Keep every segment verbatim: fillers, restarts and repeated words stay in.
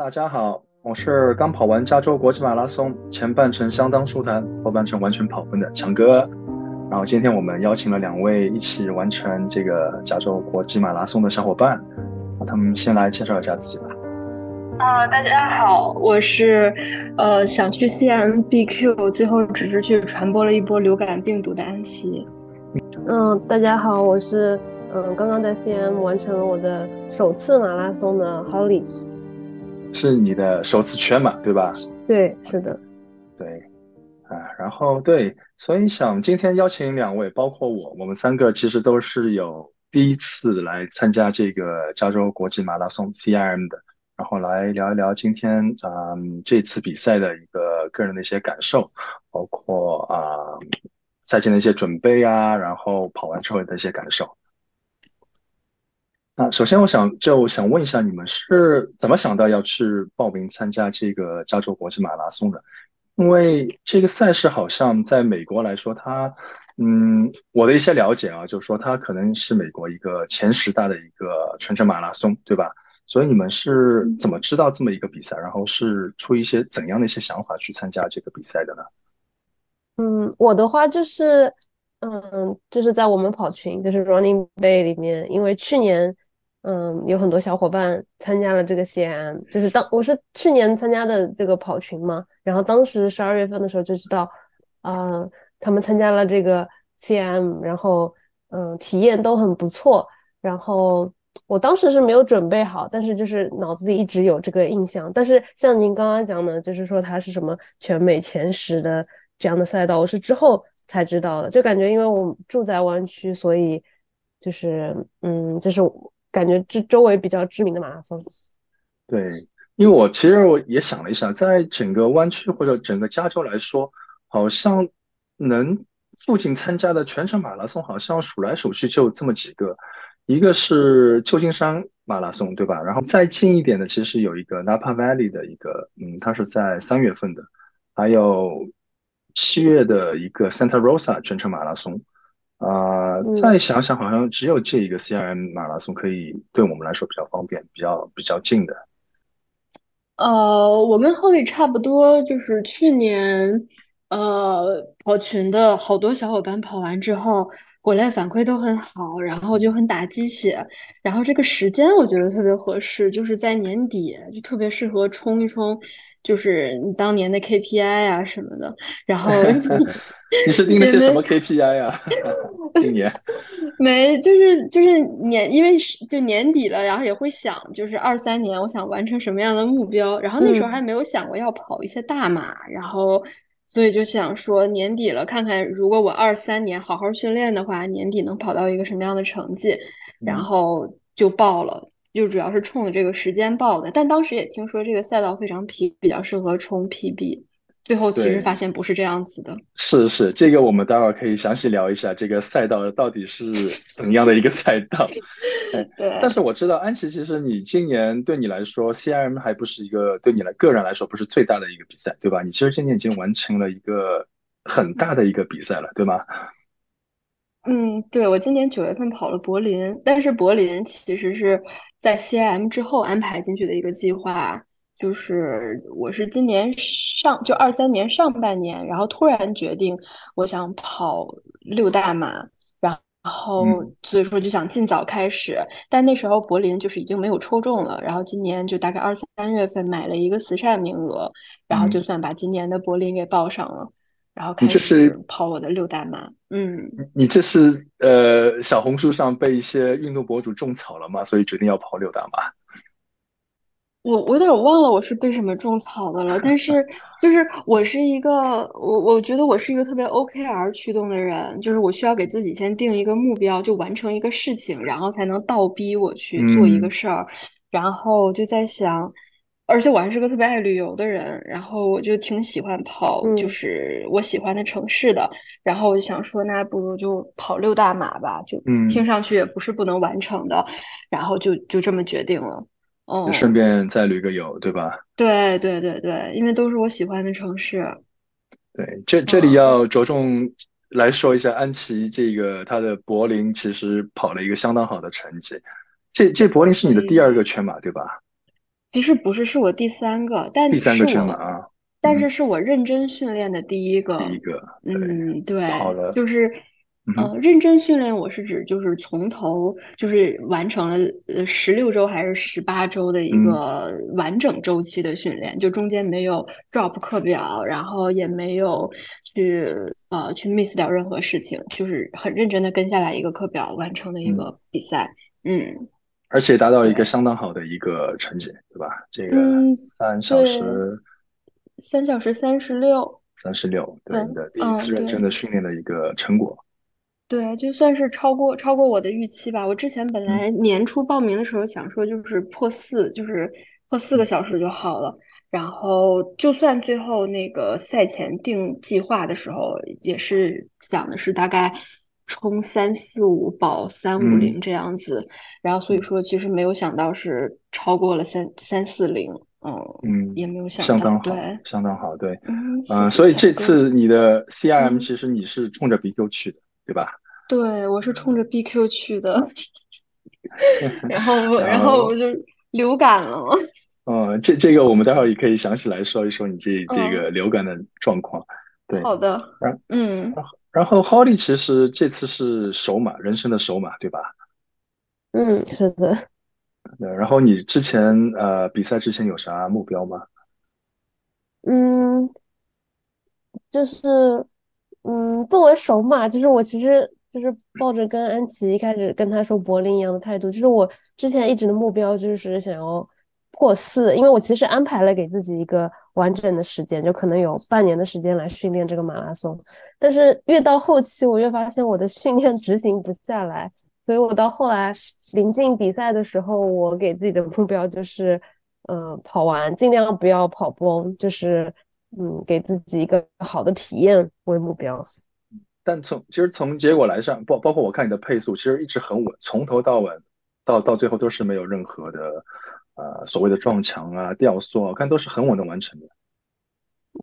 大家好，我是刚跑完加州国际马拉松，前半程相当舒坦，后半程完全跑崩的强哥。然后今天我们邀请了两位一起完成这个加州国际马拉松的小伙伴，让他们先来介绍一下自己吧。啊、呃，大家好，我是呃想去 C I M B Q， 最后只是去传播了一波流感病毒的安琪。嗯，大家好，我是嗯、呃、刚刚在 C I M 完成了我的首次马拉松的 Holly。是你的首次全马对吧？对，是的。对，啊，然后对，所以想今天邀请两位，包括我，我们三个其实都是有第一次来参加这个加州国际马拉松 C I M 的，然后来聊一聊今天嗯这次比赛的一个个人的一些感受，包括啊、嗯、赛前的一些准备啊，然后跑完之后的一些感受。那首先我想就想问一下，你们是怎么想到要去报名参加这个加州国际马拉松的？因为这个赛事好像在美国来说它嗯，我的一些了解啊，就是说它可能是美国一个前十大的一个全程马拉松对吧？所以你们是怎么知道这么一个比赛，然后是出一些怎样的一些想法去参加这个比赛的呢？嗯，我的话就是嗯，就是在我们跑群就是 Running Bay 里面，因为去年嗯，有很多小伙伴参加了这个 C I M， 就是当我是去年参加的这个跑群嘛，然后当时十二月份的时候就知道，啊、呃，他们参加了这个 C I M， 然后嗯、呃，体验都很不错。然后我当时是没有准备好，但是就是脑子里一直有这个印象。但是像您刚刚讲的，就是说它是什么全美前十的这样的赛道，我是之后才知道的。就感觉因为我住在湾区，所以就是嗯，就是。感觉这周围比较知名的马拉松。对，因为我其实我也想了一下，在整个湾区或者整个加州来说，好像能附近参加的全程马拉松好像数来数去就这么几个，一个是旧金山马拉松对吧？然后再近一点的其实有一个 Napa Valley 的一个嗯，它是在三月份的，还有七月的一个 Santa Rosa 全程马拉松。呃，再想想好像只有这一个 C I M 马拉松可以对我们来说比较方便，比较比较近的。呃，我跟 Holly 差不多，就是去年呃跑群的好多小伙伴跑完之后回来反馈都很好，然后就很打鸡血，然后这个时间我觉得特别合适，就是在年底就特别适合冲一冲，就是你当年的 K P I 啊什么的，然后你是定了些什么 K P I 啊？今年没，就是就是年，因为就年底了，然后也会想，就是二三年我想完成什么样的目标，然后那时候还没有想过要跑一些大马，嗯、然后所以就想说年底了，看看如果我二三年好好训练的话，年底能跑到一个什么样的成绩，然后就报了。嗯，就主要是冲着这个时间报的，但当时也听说这个赛道非常皮，比较适合冲 P B， 最后其实发现不是这样子的。是是，这个我们待会儿可以详细聊一下这个赛道到底是怎样的一个赛道。对，但是我知道安琪，其实你今年对你来说 C I M 还不是一个对你来个人来说不是最大的一个比赛对吧？你其实今年已经完成了一个很大的一个比赛了对吗？嗯，对，我今年九月份跑了柏林，但是柏林其实是在 C I M 之后安排进去的一个计划，就是我是今年上就二三年上半年，然后突然决定我想跑六大马，然后所以说就想尽早开始，嗯、但那时候柏林就是已经没有抽中了，然后今年就大概二三月份买了一个慈善名额，然后就算把今年的柏林给报上了。嗯，然后开始跑我的六大马。嗯，你这是呃小红书上被一些运动博主种草了吗？所以决定要跑六大马。我我有点忘了我是被什么种草的了，但是就是我是一个我我觉得我是一个特别 O K R 驱动的人，就是我需要给自己先定一个目标，就完成一个事情，然后才能倒逼我去做一个事儿。嗯，然后就在想。而且我还是个特别爱旅游的人，然后我就挺喜欢跑就是我喜欢的城市的，嗯、然后我就想说那不如就跑六大马吧，就听上去也不是不能完成的，嗯、然后就就这么决定了。哦，就顺便再旅个游对吧？对对对对，因为都是我喜欢的城市。对，这这里要着重来说一下安琪，这个她的柏林其实跑了一个相当好的成绩，这这柏林是你的第二个全马对吧？其实不是，是我第三个，但第三个称了啊，但是是我认真训练的第一个。第一个，嗯，对，好了，就是。呃，认真训练，我是指就是从头就是完成了呃十六周还是十八周的一个完整周期的训练，嗯、就中间没有 drop 课表，然后也没有去呃去 miss 掉任何事情，就是很认真的跟下来一个课表完成的一个比赛，嗯，嗯而且达到一个相当好的一个成绩，对吧？这个三小时，嗯、三小时三十六，三十六，对你的第一次认真的训练的一个成果。嗯嗯对，就算是超过超过我的预期吧。我之前本来年初报名的时候想说，就是破四，就是破四个小时就好了。然后就算最后那个赛前定计划的时候，也是想的是大概冲三四五保三五零这样子。嗯、然后所以说，其实没有想到是超过了三三四零。嗯嗯，也没有想到，相当好，相当好，对。嗯，呃、所以这次你的 C I M 其实你是冲着 B Q 去的。嗯对吧？对，我是冲着 B Q 去的，然后我然后我就流感了嘛。嗯，这这个我们待会儿也可以详细来说一说你这、嗯、这个流感的状况。对，好的。嗯，然后 Holly 其实这次是首马，人生的首马，对吧？嗯，是的。然后你之前呃比赛之前有啥目标吗？嗯，就是。嗯，作为首马，就是我其实就是抱着跟安琪一开始跟他说柏林一样的态度，就是我之前一直的目标就是想要破四，因为我其实安排了给自己一个完整的时间，就可能有半年的时间来训练这个马拉松，但是越到后期我越发现我的训练执行不下来，所以我到后来临近比赛的时候，我给自己的目标就是嗯、呃，跑完尽量不要跑崩，就是嗯，给自己一个好的体验为目标。但从其实从结果来上，包包括我看你的配速，其实一直很稳，从头到尾到到最后都是没有任何的呃所谓的撞墙啊、掉速啊，我看都是很稳的完成的。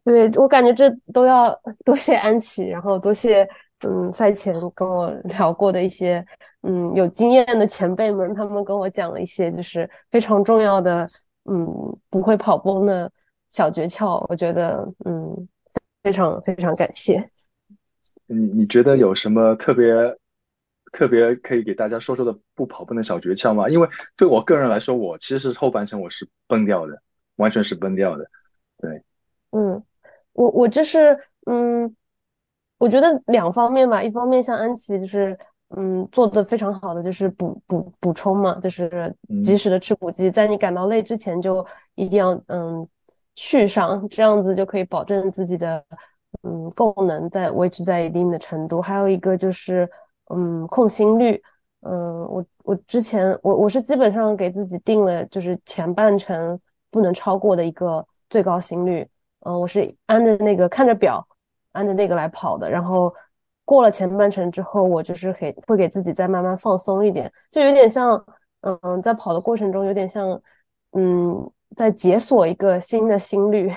对，我感觉这都要多谢安琪，然后多谢嗯赛前跟我聊过的一些嗯有经验的前辈们，他们跟我讲了一些就是非常重要的嗯不会跑崩的小诀窍，我觉得嗯非常非常感谢你。你觉得有什么特别特别可以给大家说说的不跑崩的小诀窍吗？因为对我个人来说，我其实后半程我是崩掉的，完全是崩掉的。对，嗯，我我就是嗯，我觉得两方面吧，一方面像安琪就是嗯做的非常好的就是补补补充嘛，就是及时的吃补剂，嗯、在你感到累之前就一定要嗯。续上，这样子就可以保证自己的嗯供能在维持在一定的程度。还有一个就是嗯控心率，嗯我我之前我我是基本上给自己定了就是前半程不能超过的一个最高心率，嗯我是按着那个看着表按着那个来跑的，然后过了前半程之后，我就是给会给自己再慢慢放松一点，就有点像嗯在跑的过程中有点像嗯。在解锁一个新的心率，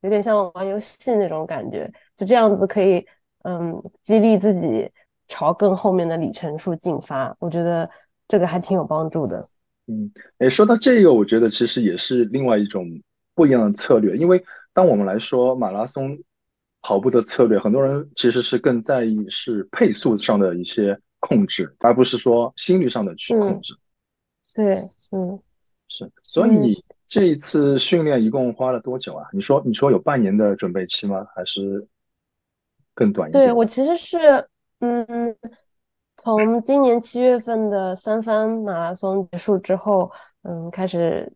有点像玩游戏那种感觉，就这样子可以嗯激励自己朝更后面的里程数进发，我觉得这个还挺有帮助的。嗯，诶，说到这个，我觉得其实也是另外一种不一样的策略，因为当我们来说马拉松跑步的策略，很多人其实是更在意是配速上的一些控制，而不是说心率上的去控制。嗯、对，嗯，是，所以你。这一次训练一共花了多久啊？你说你说有半年的准备期吗？还是更短一点？对，我其实是嗯，从今年七月份的三藩马拉松结束之后，嗯，开始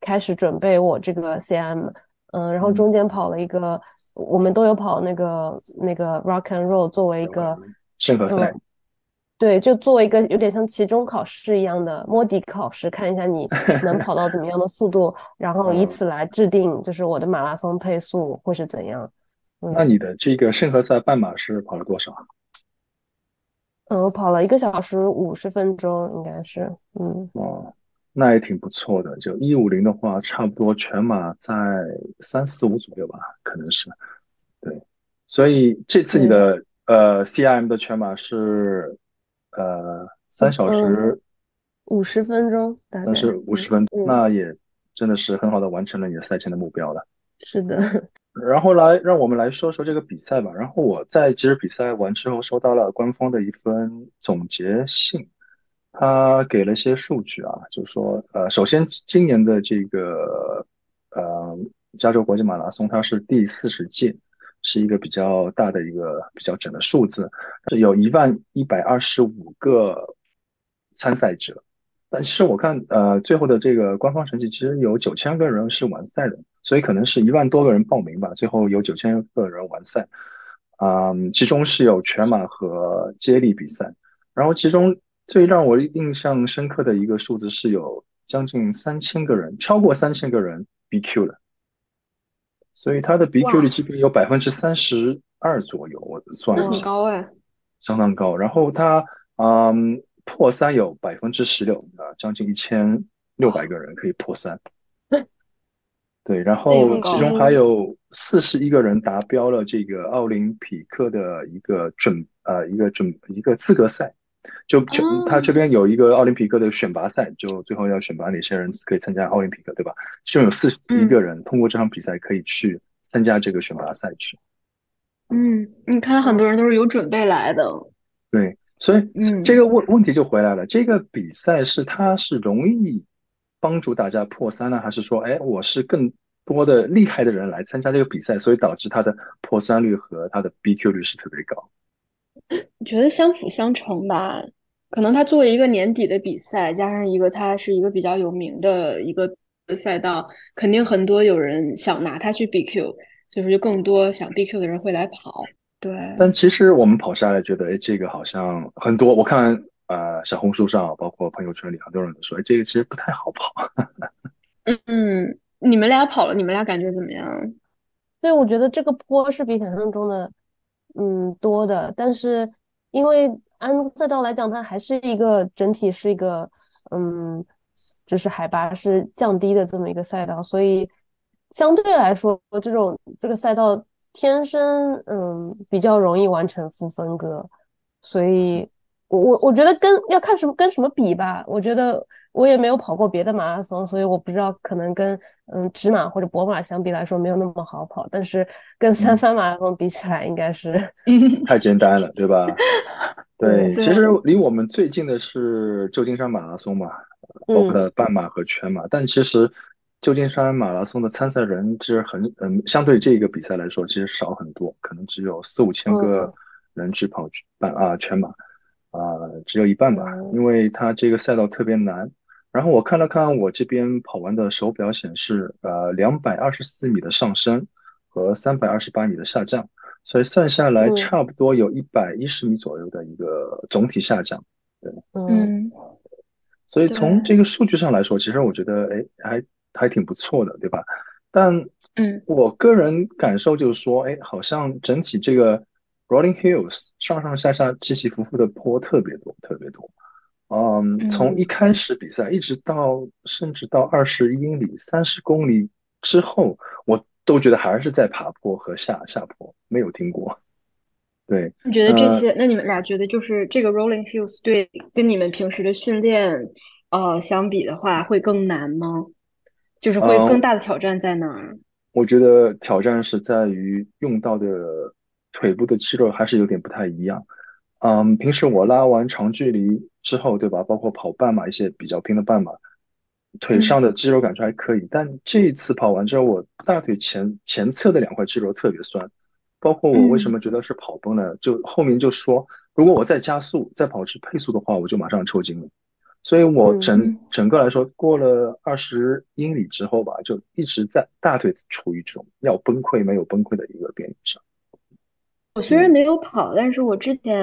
开始准备我这个 C I M， 嗯，然后中间跑了一个，嗯、我们都有跑那个那个 Rock and Roll 作为一个圣何赛。对，就做一个有点像期中考试一样的摸底考试，看一下你能跑到怎么样的速度，然后以此来制定就是我的马拉松配速会是怎样。嗯、那你的这个圣何塞半马是跑了多少？嗯，我跑了一个小时五十分钟，应该是。嗯，哦，那也挺不错的。就一五零的话，差不多全马在三四五左右吧，可能是。对，所以这次你的呃 C I M 的全马是。呃，三小时五十、嗯、分钟，但是五十分钟、嗯、那也真的是很好的完成了你的赛前的目标了。是的。然后来让我们来说说这个比赛吧。然后我在即日比赛完之后收到了官方的一份总结信，他给了一些数据啊，就是说呃，首先今年的这个呃加州国际马拉松它是第四十届，是一个比较大的一个比较整的数字，是有一万一百二十五个参赛者。但是我看呃最后的这个官方成绩其实有九千个人是完赛的，所以可能是一万多个人报名吧，最后有九千个人完赛。嗯，其中是有全马和接力比赛。然后其中最让我印象深刻的一个数字是有将近三千个人，超过三千个人 B Q 了。所以它的 B Q 率基本有 百分之三十二 左右，我算了一下。很高哎。相当高。然后它嗯破三有 百分之十六, 啊将近一千六百个人可以破三。对，然后其中还有四十一个人达标了这个奥林匹克的一个准呃一个准一个资格赛。就就他这边有一个奥林匹克的选拔赛，就最后要选拔哪些人可以参加奥林匹克，对吧？其中有四十一个人通过这场比赛可以去参加这个选拔赛去。嗯，你看到很多人都是有准备来的。对，所以这个问问题就回来了，嗯，这个比赛是它是容易帮助大家破三呢，还是说，哎，我是更多的厉害的人来参加这个比赛，所以导致它的破三率和它的 B Q 率是特别高？我觉得相辅相成吧，可能它作为一个年底的比赛，加上一个它是一个比较有名的一个赛道，肯定很多有人想拿它去 B Q， 就是就更多想 B Q 的人会来跑。对，但其实我们跑下来觉得，哎，这个好像很多，我看呃小红书上包括朋友圈里很多人都说，哎，这个其实不太好跑。嗯，你们俩跑了，你们俩感觉怎么样？对，我觉得这个坡是比想象中的嗯多的，但是因为按赛道来讲，它还是一个整体是一个嗯就是海拔是降低的这么一个赛道，所以相对来说这种这个赛道天生嗯比较容易完成负分割，所以我我我觉得跟要看什么跟什么比吧。我觉得我也没有跑过别的马拉松，所以我不知道可能跟嗯直马或者博马相比来说没有那么好跑，但是跟三番马拉松比起来应该是太简单了，对吧？对，其实离我们最近的是旧金山马拉松嘛，包括的半马和全马，嗯，但其实旧金山马拉松的参赛人其实很嗯相对这个比赛来说其实少很多，可能只有四五千个人去跑半啊全马啊，呃、只有一半吧，因为它这个赛道特别难。然后我看了看我这边跑完的手表显示，呃两百二十四米的上升和三百二十八米的下降，所以算下来差不多有一百一十米左右的一个总体下降。对，嗯，所以从这个数据上来说，其实我觉得哎还还挺不错的，对吧？但我个人感受就是说，哎，好像整体这个 rolling hills 上上下下起起伏伏的坡特别多特别多。嗯，um, ，从一开始比赛一直到甚至到二十英里、三十公里之后，我都觉得还是在爬坡和下下坡，没有停过。对，你觉得这些？呃、那你们俩觉得就是这个 rolling hills 对跟你们平时的训练呃相比的话，会更难吗？就是会更大的挑战在哪儿？呃、我觉得挑战是在于用到的腿部的肌肉还是有点不太一样。嗯，平时我拉完长距离之后，对吧？包括跑半马一些比较拼的半马，腿上的肌肉感觉还可以。嗯，但这一次跑完之后，我大腿前前侧的两块肌肉特别酸。包括我为什么觉得是跑崩呢？嗯，就后面就说，如果我再加速、再保持配速的话，我就马上抽筋了。所以我整、嗯、整个来说，过了二十英里之后吧，就一直在大腿处于这种要崩溃没有崩溃的一个边缘上。我虽然没有跑，但是我之前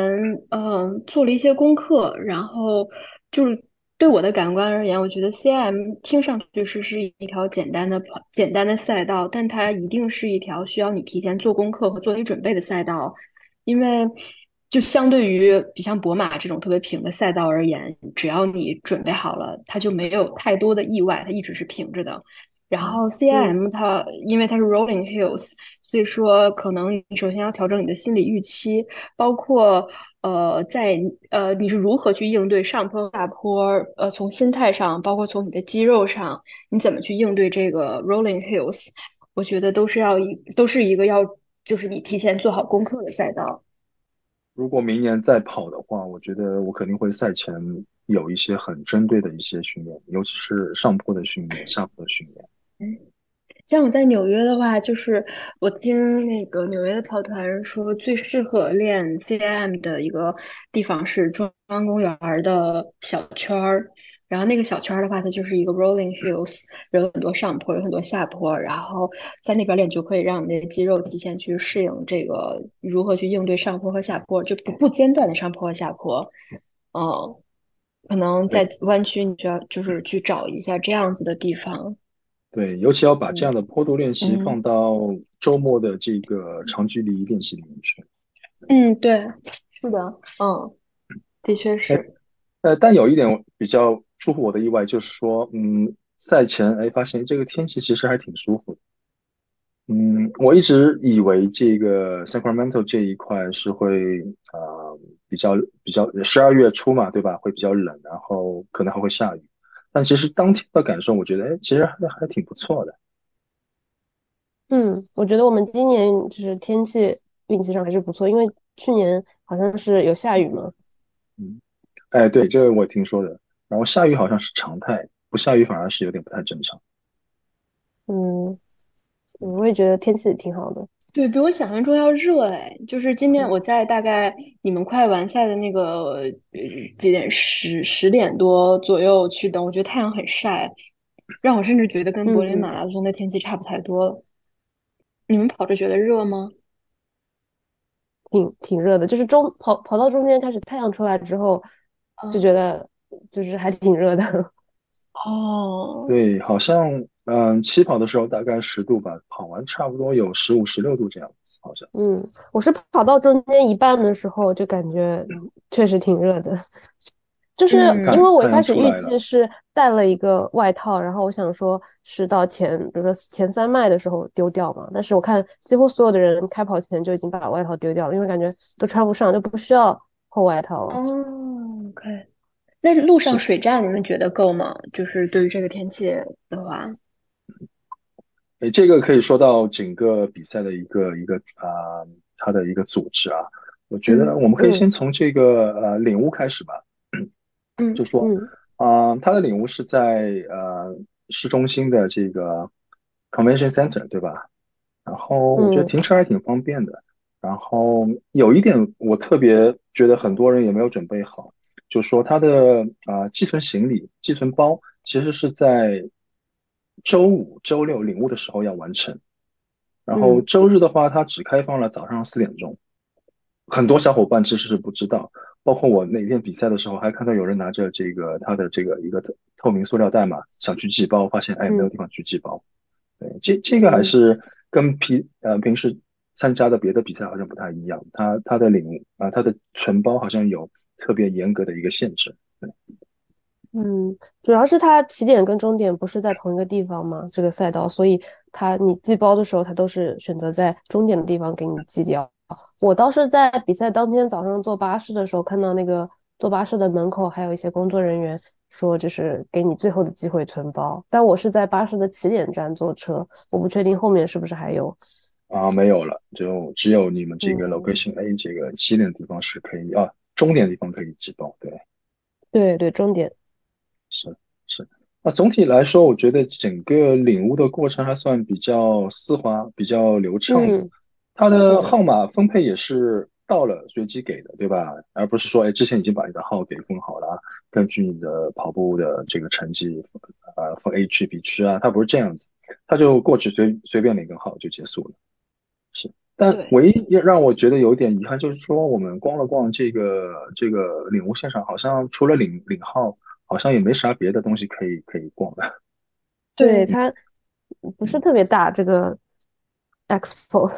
嗯、呃、做了一些功课，然后就是对我的感官而言，我觉得 C I M 听上去是是一条简单的简单的赛道，但它一定是一条需要你提前做功课和做些准备的赛道，因为就相对于比像博马这种特别平的赛道而言，只要你准备好了，它就没有太多的意外，它一直是平着的。然后 C I M 它、嗯、因为它是 rolling hills。所以说可能你首先要调整你的心理预期，包括呃在呃你是如何去应对上坡下坡，呃从心态上，包括从你的肌肉上，你怎么去应对这个 rolling hills， 我觉得都是要都是一个要就是你提前做好功课的赛道。如果明年再跑的话，我觉得我肯定会赛前有一些很针对的一些训练，尤其是上坡的训练、下坡的训练。嗯，像我在纽约的话，就是我听那个纽约的跑团说，最适合练 C I M 的一个地方是中央公园的小圈儿。然后那个小圈儿的话，它就是一个 rolling hills， 有很多上坡，有很多下坡，然后在那边练就可以让你的肌肉提前去适应这个如何去应对上坡和下坡，就不不间断的上坡和下坡。嗯，可能在对湾区你就要就是去找一下这样子的地方。对，尤其要把这样的坡度练习嗯放到周末的这个长距离练习里面去。嗯，对，是的，嗯，的确哎是，呃，但有一点比较出乎我的意外，就是说，嗯，赛前哎发现这个天气其实还挺舒服的。嗯，我一直以为这个 Sacramento 这一块是会呃比较比较十二月初嘛，对吧？会比较冷，然后可能还会下雨。但其实当天的感受，我觉得哎，其实还还挺不错的。嗯，我觉得我们今年就是天气运气上还是不错，因为去年好像是有下雨嘛。嗯，哎，对，这个我听说的。然后下雨好像是常态，不下雨反而是有点不太正常。嗯，嗯我也觉得天气挺好的。对，比我想象中要热哎。就是今天我在大概你们快完赛的那个呃几点十十点多左右去的，我觉得太阳很晒，让我甚至觉得跟柏林马嗯，拉松的天气差不太多了。你们跑着觉得热吗？挺挺热的，就是中跑跑到中间开始太阳出来之后，就觉嗯，得就是还挺热的。哦，对，好像嗯，起跑的时候大概十度吧，跑完差不多有十五、十六度这样子，好像。嗯，我是跑到中间一半的时候就感觉确实挺热的，就是因为看我一看开人始出预来期了，是带了一个外套，然后我想说是到前，比如说前三麦的时候丢掉嘛，但是我看几乎所有的人开跑前就已经把外套丢掉了，因为感觉都穿不上，就不需要厚外套了。哦，OK。那路上是水站你们觉得够吗？就是对于这个天气的话，诶，这个可以说到整个比赛的一个一个啊、它的一个组织啊。我觉得嗯我们可以嗯先从这个呃领悟开始吧，就嗯说嗯啊、它的领悟是在呃市中心的这个 Convention Center， 对吧？然后我觉得嗯停车还挺方便的。然后有一点我特别觉得很多人也没有准备好，就说他的啊、寄存行李、寄存包其实是在周五、周六领物的时候要完成。然后嗯周日的话，它只开放了早上四点钟，很多小伙伴其实是不知道。包括我那天比赛的时候，还看到有人拿着这个他的这个一个透透明塑料袋嘛，想去寄包，发现哎没有嗯地方去寄包。对，这这个还嗯是跟平呃平时参加的别的比赛好像不太一样，它它的领啊、它的存包好像有特别严格的一个限制。对嗯，主要是它起点跟终点不是在同一个地方嘛，这个赛道，所以它你寄包的时候，它都是选择在终点的地方给你寄掉。我倒是在比赛当天早上坐巴士的时候，看到那个坐巴士的门口还有一些工作人员说，就是给你最后的机会存包。但我是在巴士的起点站坐车，我不确定后面是不是还有。啊，没有了，就只有你们这个嗯，location A 这个起点地方是可以啊，终点地方可以寄包。对，对对，终点。是是。那总体来说，我觉得整个领悟的过程还算比较丝滑、比较流畅的。嗯，它是的的，号码分配也是到了随机给的，对吧？而不是说，哎，之前已经把你的号给分好了，根据你的跑步的这个成绩，呃，分 A 区、B 区啊，它不是这样子，它就过去随随便领个号就结束了。是，但对，唯一也让我觉得有点遗憾，就是说我们逛了逛这个这个领物现场，好像除了领领号，好像也没啥别的东西可以可以逛的。对，对，它不是特别大，这个 expo。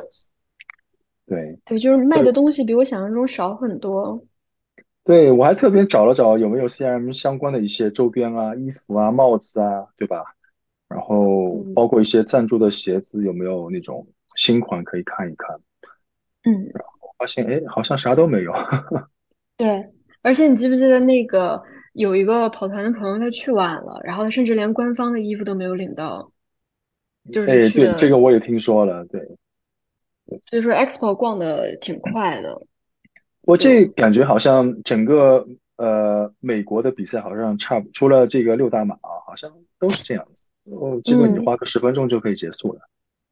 对，对，就是卖的对，东西比我想象中少很多。对，我还特别找了找有没有 C M 相关的一些周边啊、衣服啊、帽子啊，对吧？然后嗯包括一些赞助的鞋子，有没有那种新款可以看一看，嗯，然后发现哎好像啥都没有。对，而且你记不记得那个有一个跑团的朋友，他去晚了，然后他甚至连官方的衣服都没有领到，就是哎，去对，这个我也听说了，对，所以说 Expo 逛的挺快的。我这对感觉好像整个呃美国的比赛好像差不除了这个六大马啊，好像都是这样子。哦，这个你嗯，花个十分钟就可以结束了。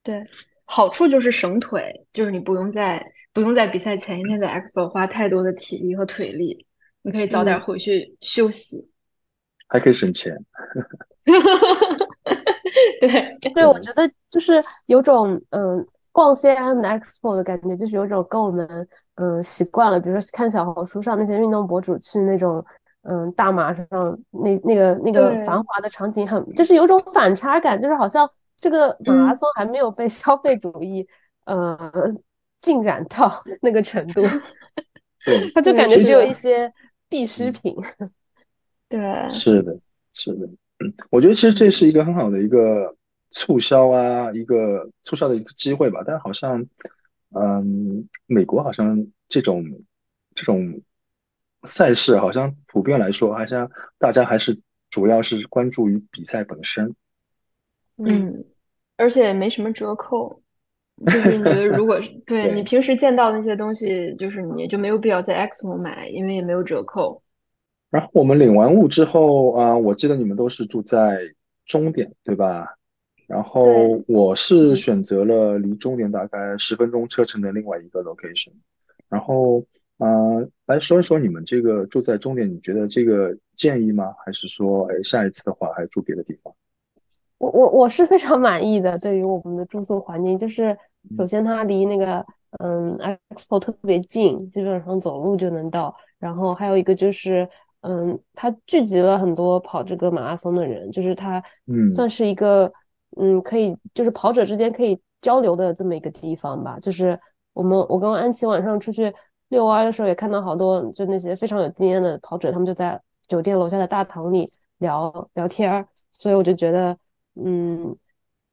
对，好处就是省腿，就是你不用在不用在比赛前一天在 Expo 花太多的体力和腿力，你可以早点嗯，回去休息。还可以省钱。对，就是我对，觉得就是有种嗯逛 C I M Expo 的感觉，就是有种跟我们嗯习惯了，比如说看小红书上那些运动博主去那种嗯大马上那那个那个繁对，华的场景很，就是有种反差感，就是好像这个马拉嗯，松还没有被消费主义呃浸染到那个程度，对，它就对，感觉是只有一的，些必需嗯，品。对，是的，是的。嗯，我觉得其实这是一个很好的一个促销啊，一个促销的一个机会吧。但是好像，嗯，美国好像这种这种赛事好像普遍来说，好像大家还是主要是关注于比赛本身。嗯。嗯，而且没什么折扣。就是你觉得，如果是对你对，平时见到那些东西，就是你就没有必要在 Expo 买，因为也没有折扣。然后我们领完物之后啊，我记得你们都是住在终点，对吧？然对，后我是嗯选择了离终点大概十分钟车程的另外一个 location。然后，呃，来说一说你们这个住在终点，你觉得这个建议吗？还是说，哎，下一次的话还住别的地方？我我我是非常满意的，对于我们的住宿环境，就是首嗯先它离那个嗯 Expo 特别近，基本上走路就能到。然后还有一个就是嗯，它聚集了很多跑这个马拉松的人，就是它嗯算是一个嗯可以就是跑者之间可以交流的这么一个地方吧。就是我们我跟安琪晚上出去遛弯的时候也看到好多就那些非常有经验的跑者，他们就在酒店楼下的大堂里聊聊天儿，所以我就觉得。嗯，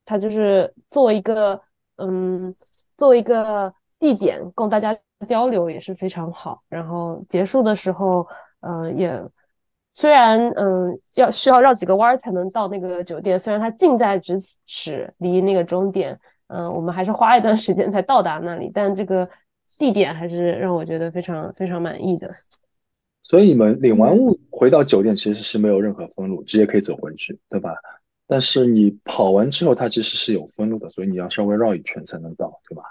它就是作为一个嗯，作为一个地点供大家交流也是非常好。然后结束的时候，嗯、也虽然嗯、要需要绕几个弯儿才能到那个酒店，虽然它近在咫尺，离那个终点，嗯、我们还是花一段时间才到达那里，但这个地点还是让我觉得非常非常满意的。所以你们领完嗯，物回到酒店其实是没有任何分路，直接可以走回去，对吧？但是你跑完之后，它其实是有分路的，所以你要稍微绕一圈才能到，对吧？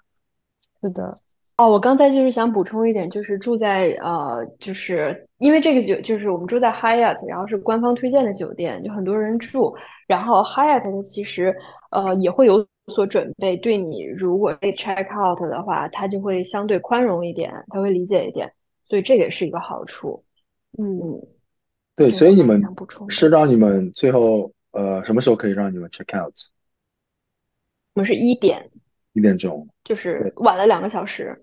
是的，哦，我刚才就是想补充一点，就是住在呃，就是因为这个酒就是我们住在 Hyatt，然后是官方推荐的酒店，就很多人住。然后 Hyatt 它其实呃也会有所准备，对你如果被 check out 的话，它就会相对宽容一点，它会理解一点，所以这个也是一个好处。嗯。嗯，对，对，所以我你刚才们想补充的，是让你们最后呃什么时候可以让你们 check out？我们是一点，一点钟。就是对晚了两个小时。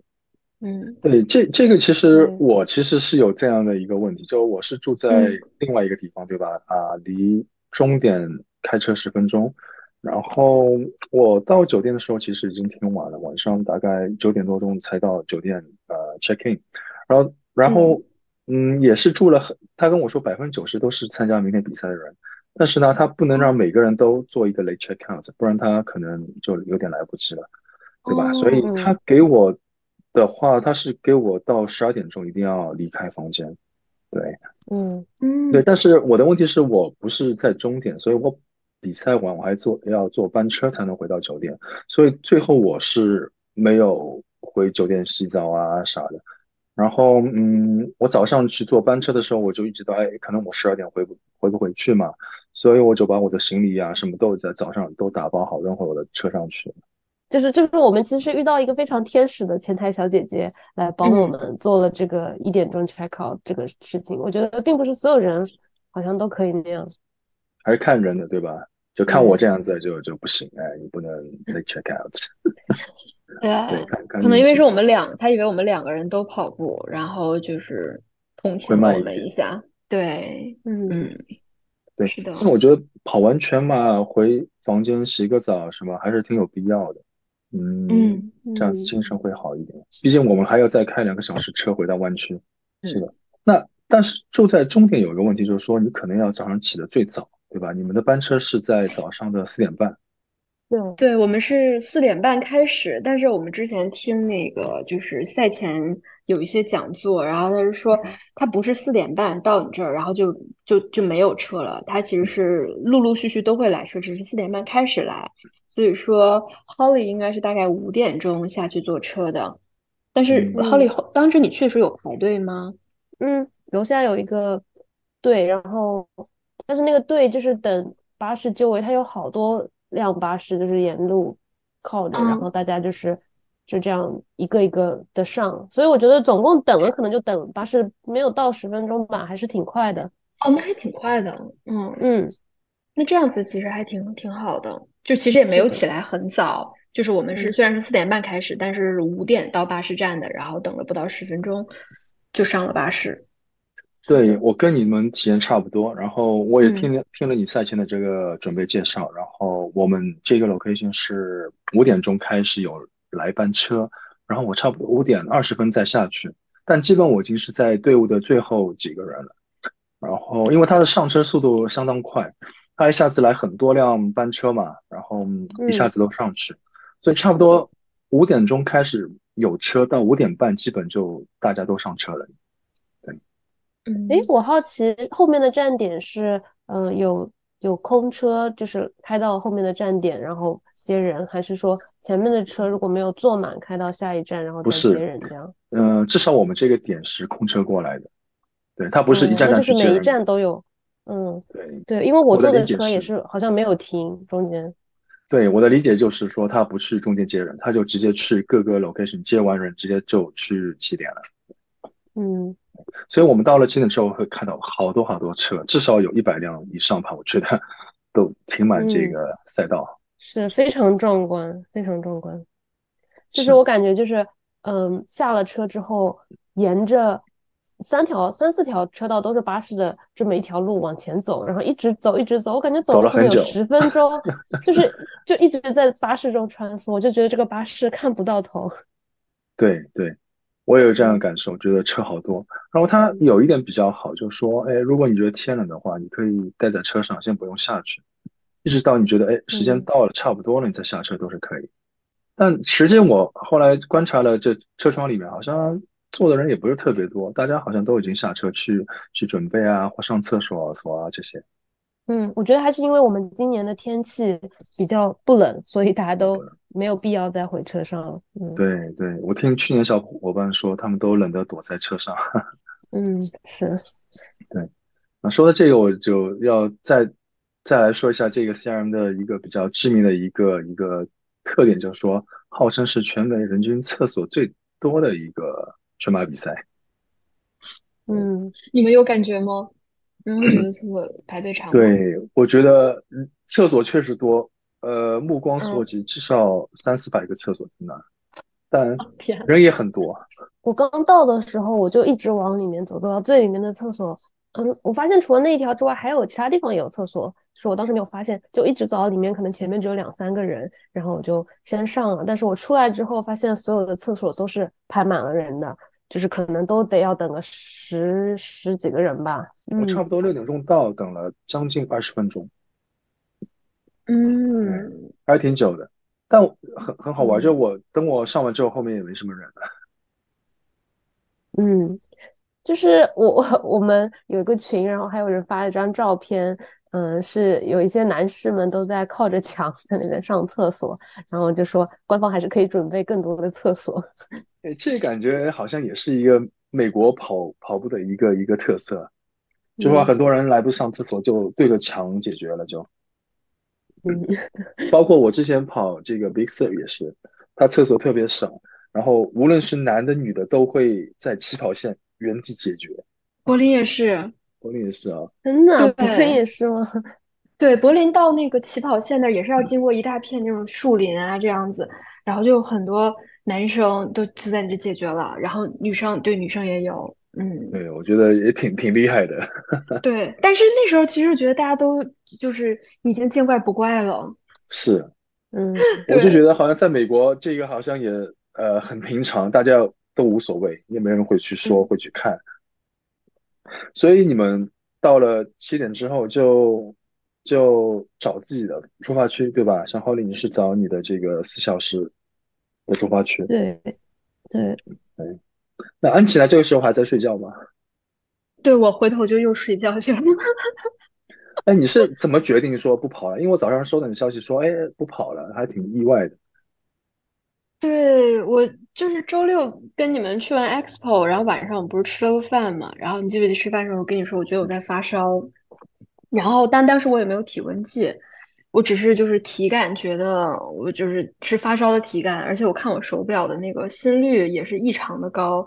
嗯，对，这这个其实对，我其实是有这样的一个问题，就我是住在嗯另外一个地方，对吧？啊，离终点开车十分钟，然后我到酒店的时候其实已经挺晚了，晚上大概九点多钟才到酒店呃 check in，然后然嗯后嗯也是住了很，他跟我说百分之九十都是参加明天比赛的人，但是呢，他不能让哦每个人都做一个 late check out，不然他可能就有点来不及了。对吧？所以哦，他嗯。给我的话，他是给我到十二点钟一定要离开房间。对嗯对，嗯但是我的问题是我不是在终点，所以我比赛完我还坐要坐班车才能回到酒店，所以最后我是没有回酒店洗澡啊啥的。然后，嗯，我早上去坐班车的时候，我就一直到，哎，可能我十二点回不回不回去嘛，所以我就把我的行李啊什么都在早上都打包好扔回我的车上去。就是就是我们其实遇到一个非常天使的前台小姐姐来帮我嗯。们做了这个一点钟 check out 这个事情，我觉得并不是所有人好像都可以那样。还是看人的，对吧？就看我这对，样子就就不行，哎，你不能 late check out。对，对，看看可能运因为是气我们两，他以为我们两个人都跑步，然后就是同会情了慢我一们一点。下。对，嗯，嗯，对，是的，但我觉得跑完全马回房间洗个澡什么还是挺有必要的。嗯，嗯这样子精神会好一点。毕竟我们还要再开两个小时车回到湾区，是的。嗯、那但是就在终点有一个问题，就是说你可能要早上起得最早，对吧？你们的班车是在早上的四点半。对， 对，我们是四点半开始，但是我们之前听那个就是赛前有一些讲座，然后他是说他不是四点半到你这儿，然后就就就没有车了，他其实是陆陆续续都会来车，只是四点半开始来，所以说 Holly 应该是大概五点钟下去坐车的。但是 Holly、嗯、当时你确实有排队吗？嗯，楼下有一个队，然后但是那个队就是等巴士就位，它有好多辆巴士就是沿路靠着、嗯、然后大家就是就这样一个一个的上，所以我觉得总共等了可能就等巴士没有到十分钟吧，还是挺快的。哦，那还挺快的。嗯嗯，那这样子其实还挺挺好的，就其实也没有起来很早，是就是我们是虽然是四点半开始、嗯、但是五点到巴士站的，然后等了不到十分钟就上了巴士。对，我跟你们体验差不多，然后我也听了、嗯、听了你赛前的这个准备介绍，然后我们这个 location 是五点钟开始有来班车，然后我差不多五点二十分再下去，但基本我已经是在队伍的最后几个人了。然后因为他的上车速度相当快，他一下子来很多辆班车嘛，然后一下子都上去、嗯、所以差不多五点钟开始有车，到五点半基本就大家都上车了。诶，我好奇后面的站点是嗯、呃、有有空车就是开到后面的站点然后接人，还是说前面的车如果没有坐满开到下一站然后再接人这样？嗯、呃，至少我们这个点是空车过来的，对，它不是一站站去接人、嗯、就是每一站都有。嗯，对对，因为我坐的车也是好像没有停中间。对，我的理解就是说他不去中间接人，他就直接去各个 location 接完人直接就去起点了。嗯，所以我们到了起点之后会看到好多好多车，至少有一百辆以上吧，我觉得都停满这个赛道、嗯、是非常壮观，非常壮观。就是我感觉就是嗯，下了车之后沿着三条三四条车道都是巴士的这么一条路往前走，然后一直走一直走，我感觉走了可能有十分钟就是就一直在巴士中穿梭，我就觉得这个巴士看不到头。对对，我也有这样的感受，觉得车好多。然后它有一点比较好，就是说，哎，如果你觉得天冷的话，你可以待在车上，先不用下去，一直到你觉得哎时间到了差不多了，你再下车都是可以。但时间我后来观察了，这车窗里面好像坐的人也不是特别多，大家好像都已经下车去去准备啊，或上厕所啊这些。嗯，我觉得还是因为我们今年的天气比较不冷，所以大家都没有必要再回车上了。嗯，对对，我听去年小伙伴说他们都冷得躲在车上。嗯，是。对，那说到这个我就要再再来说一下这个 C I M 的一个比较致命的一个一个特点，就是说号称是全美人均厕所最多的一个全马比赛。嗯，你们有感觉吗？然后觉得厕所排队长。对，我觉得厕所确实多，呃，目光所及至少三四百个厕所在那、嗯，但人也很多。我刚到的时候，我就一直往里面走，走到最里面的厕所。嗯，我发现除了那一条之外，还有其他地方也有厕所，就是我当时没有发现，就一直走到里面，可能前面只有两三个人，然后我就先上了。但是我出来之后，发现所有的厕所都是排满了人的。就是可能都得要等个十十几个人吧。我差不多六点钟到，等了将近二十分钟。嗯，还挺久的，但很很好玩。就我等我上完之后，后面也没什么人了。嗯，就是我我我们有一个群，然后还有人发了一张照片，嗯，是有一些男士们都在靠着墙在那边上厕所，然后就说官方还是可以准备更多的厕所。这感觉好像也是一个美国跑跑步的一个一个特色，就说很多人来不上厕所就对着墙解决了就。嗯，包括我之前跑这个 Big Sur 也是，他厕所特别少，然后无论是男的女的都会在起跑线原地解决。柏林也是，柏林也是啊，真的，柏林也是吗？对，柏林到那个起跑线那也是要经过一大片那种树林啊这样子，然后就有很多。男生都就在你这解决了，然后女生对女生也有，嗯，对，我觉得也挺挺厉害的。对，但是那时候其实觉得大家都就是已经见怪不怪了。是，嗯，我就觉得好像在美国这个好像也呃很平常，大家都无所谓，也没人会去说、嗯、会去看。所以你们到了七点之后就就找自己的出发区，对吧？像 Holly 你是找你的这个四小时的出发区。对对对。那安琪拉这个时候还在睡觉吗？对，我回头就又睡觉去了。哎，你是怎么决定说不跑了？因为我早上收到你消息说，哎，不跑了，还挺意外的。对，我就是周六跟你们去完 expo， 然后晚上我不是吃了个饭嘛，然后你记不记得吃饭的时候我跟你说我觉得我在发烧，然后但当时我也没有体温计，我只是就是体感觉得我就是是发烧的体感，而且我看我手表的那个心率也是异常的高，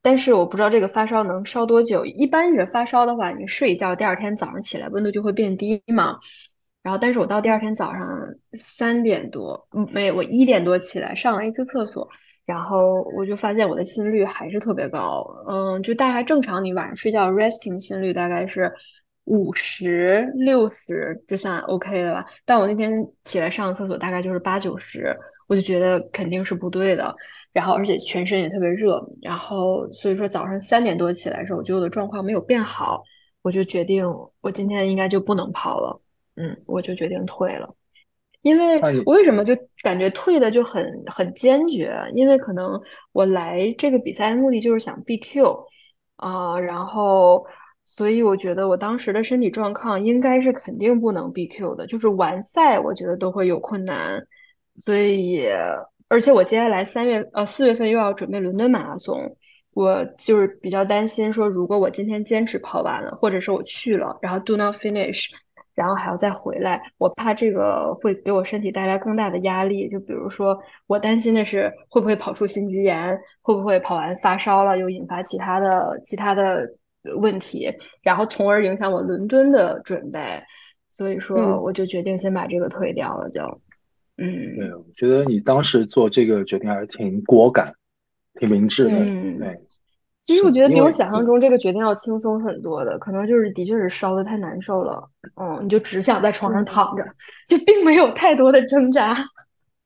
但是我不知道这个发烧能烧多久。一般是发烧的话你睡一觉第二天早上起来温度就会变低嘛，然后但是我到第二天早上三点多没我一点多起来上了一次厕所，然后我就发现我的心率还是特别高，嗯，就大概正常你晚上睡觉 resting 心率大概是五十、六十就算 OK 的吧，但我那天起来上厕所大概就是八九十，我就觉得肯定是不对的，然后而且全身也特别热，然后所以说早上三点多起来的时候我觉得我的状况没有变好，我就决定我今天应该就不能跑了，嗯，我就决定退了。因为我为什么就感觉退的就很很坚决，因为可能我来这个比赛的目的就是想 B Q 啊、呃，然后所以我觉得我当时的身体状况应该是肯定不能 B Q 的，就是完赛我觉得都会有困难，所以而且我接下来三月呃四月份又要准备伦敦马拉松，我就是比较担心说如果我今天坚持跑完了，或者是我去了然后 do not finish，然后还要再回来，我怕这个会给我身体带来更大的压力，就比如说我担心的是会不会跑出心肌炎，会不会跑完发烧了又引发其他的其他的问题，然后从而影响我伦敦的准备，所以说我就决定先把这个退掉了就。嗯，对，我觉得你当时做这个决定还是挺果敢挺明智的。嗯，对，其实我觉得比我想象中这个决定要轻松很多的，可能就是的确是烧得太难受了，嗯，你就只想在床上躺着，就并没有太多的挣扎。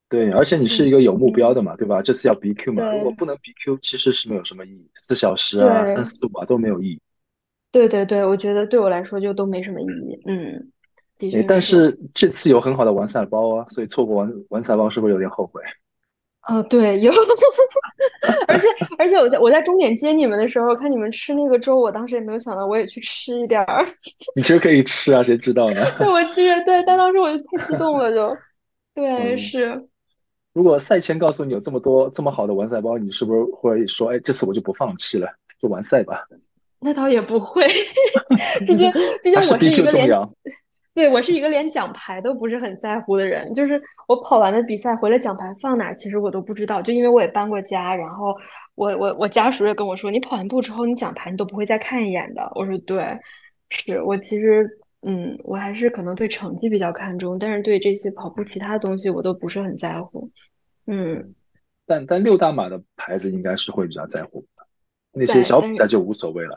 对，而且你是一个有目标的嘛，嗯、对吧？这次要 B Q 嘛，如果不能 B Q 其实是没有什么意义，四小时啊、三四五啊都没有意义。对对对，我觉得对我来说就都没什么意义。嗯，的确。但是这次有很好的完赛包啊，所以错过完完赛包是不是有点后悔？哦，对，有，而且而且我在我在终点接你们的时候，看你们吃那个粥，我当时也没有想到我也去吃一点儿。你其实可以吃啊，谁知道呢？对，我记着，对，但当时我就太激动了就，就对、嗯、是。如果赛前告诉你有这么多这么好的完赛包，你是不是会说，哎，这次我就不放弃了，就完赛吧？那倒也不会，毕竟毕竟我是一个连。对，我是一个连奖牌都不是很在乎的人，就是我跑完了比赛回来奖牌放哪其实我都不知道，就因为我也搬过家，然后我我我家属也跟我说你跑完步之后你奖牌你都不会再看一眼的，我说对，是我其实嗯我还是可能对成绩比较看重，但是对这些跑步其他的东西我都不是很在乎。嗯，但但六大马的牌子应该是会比较在乎的，那些小比赛就无所谓了。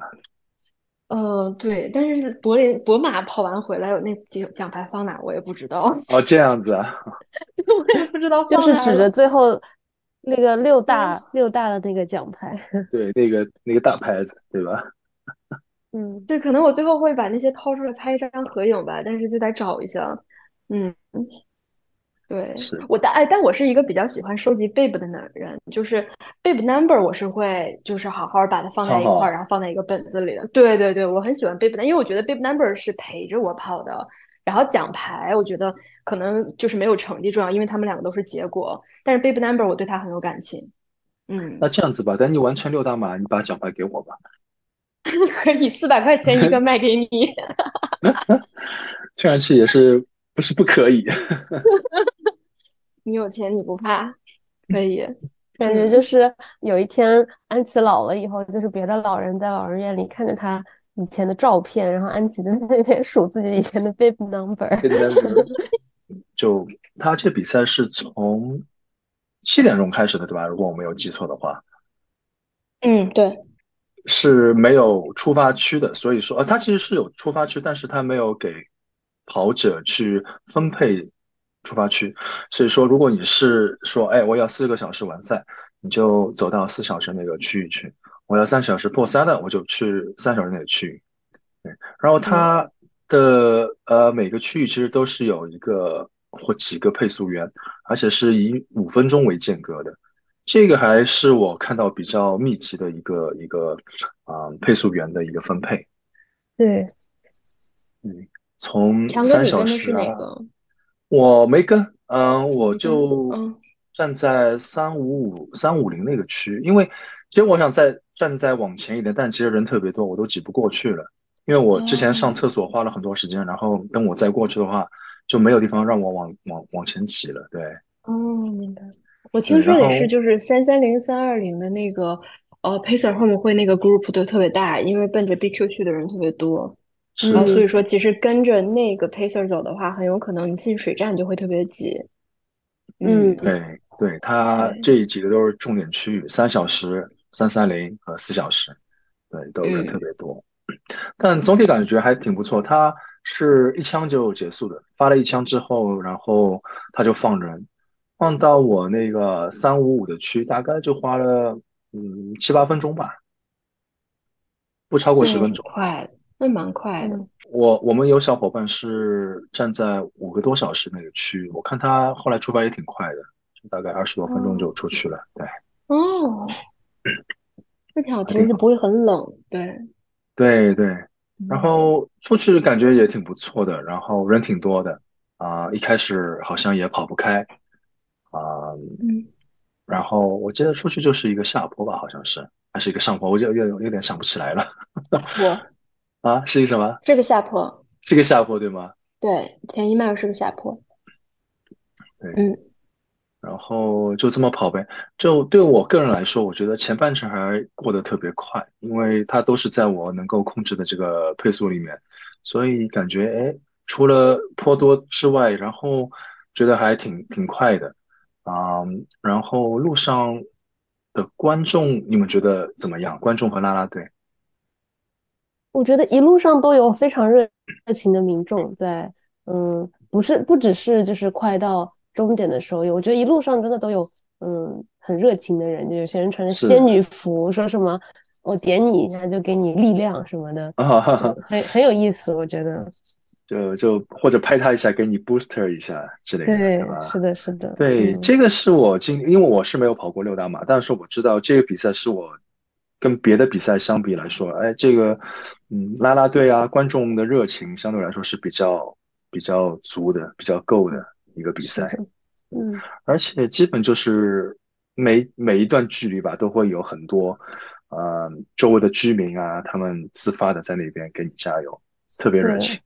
呃，对，但是柏林博马跑完回来，那奖牌放哪我也不知道。哦，这样子啊，我也不知道放哪。就是指着最后那个六大、嗯、六大的那个奖牌。对，那个那个大牌子，对吧？嗯，对，可能我最后会把那些掏出来拍一张合影吧，但是就得找一下。嗯，对，是我但哎，但我是一个比较喜欢收集 babe 的人，就是 babe number 我是会就是好好把它放在一块儿，然后放在一个本子里的。对对对，我很喜欢 babe number， 因为我觉得 babe number 是陪着我跑的。然后奖牌我觉得可能就是没有成绩重要，因为他们两个都是结果，但是 babe number 我对他很有感情。嗯，那这样子吧，等你完成六大马你把奖牌给我吧。可以，四百块钱一个卖给你。听上去也是不是不可以。你有钱你不怕，可以。感觉就是有一天安琪老了以后，就是别的老人在老人院里看着他以前的照片，然后安琪就在那边数自己以前的 babe number。就他这比赛是从七点钟开始的，对吧？如果我没有记错的话。嗯，对。是没有出发区的，所以说，呃，他其实是有出发区，但是他没有给跑者去分配出发区。所以说如果你是说哎我要四个小时完赛，你就走到四小时那个区域去，我要三小时破三的，我就去三小时那个区域。对，然后它的呃每个区域其实都是有一个或几个配速员，而且是以五分钟为间隔的，这个还是我看到比较密集的一个一个啊、呃、配速员的一个分配。对，嗯，从三小时啊，我没跟，嗯、呃，我就站在三五五三五零那个区，因为其实我想再站在往前一点，但其实人特别多，我都挤不过去了。因为我之前上厕所花了很多时间，然后等我再过去的话，就没有地方让我往往往前挤了。对，哦，明白。我听说也是，就是三三零三二零的那个呃 pacer 后面会那个 group 都特别大，因为奔着 B Q 去的人特别多，然后所以说其实跟着那个 pacer 走的话，很有可能你进水站就会特别挤。嗯，对对，它这几个都是重点区域，三小时、三三零和四小时，对，都人特别多。嗯，但总体感觉还挺不错，他是一枪就结束的，发了一枪之后，然后他就放人，放到我那个三五五的区，大概就花了嗯七八分钟吧，不超过十分钟，快，那蛮快的。我我们有小伙伴是站在五个多小时那个区，我看他后来出发也挺快的，就大概二十多分钟就出去了。哦，对，哦，那条其实就不会很冷，对。对对，然后出去感觉也挺不错的，然后人挺多的啊、呃，一开始好像也跑不开啊、呃嗯，然后我记得出去就是一个下坡吧，好像是还是一个上坡，我就有点有点想不起来了。我啊，是一个什么？是个下坡，是个下坡对吗？对，前一迈是个下坡。对，嗯，然后就这么跑呗。就对我个人来说，我觉得前半程还过得特别快，因为它都是在我能够控制的这个配速里面，所以感觉哎，除了坡多之外，然后觉得还挺挺快的啊、嗯。然后路上的观众，你们觉得怎么样？观众和啦啦队？我觉得一路上都有非常热情的民众在，嗯，不是不只是就是快到终点的时候，我觉得一路上真的都有嗯很热情的人，就有些人穿着仙女服，说什么我点你一下就给你力量什么的，啊，很很有意思，我觉得就就或者拍他一下，给你 booster 一下之类的，对吧？是的，是的，对，嗯，这个是我经，因为我是没有跑过六大马，但是我知道这个比赛是我跟别的比赛相比来说，哎，这个嗯啦啦队啊，观众的热情相对来说是比较比较足的，比较够的。一个比赛，嗯，而且基本就是每每一段距离吧，都会有很多呃周围的居民啊，他们自发的在那边给你加油，特别热情。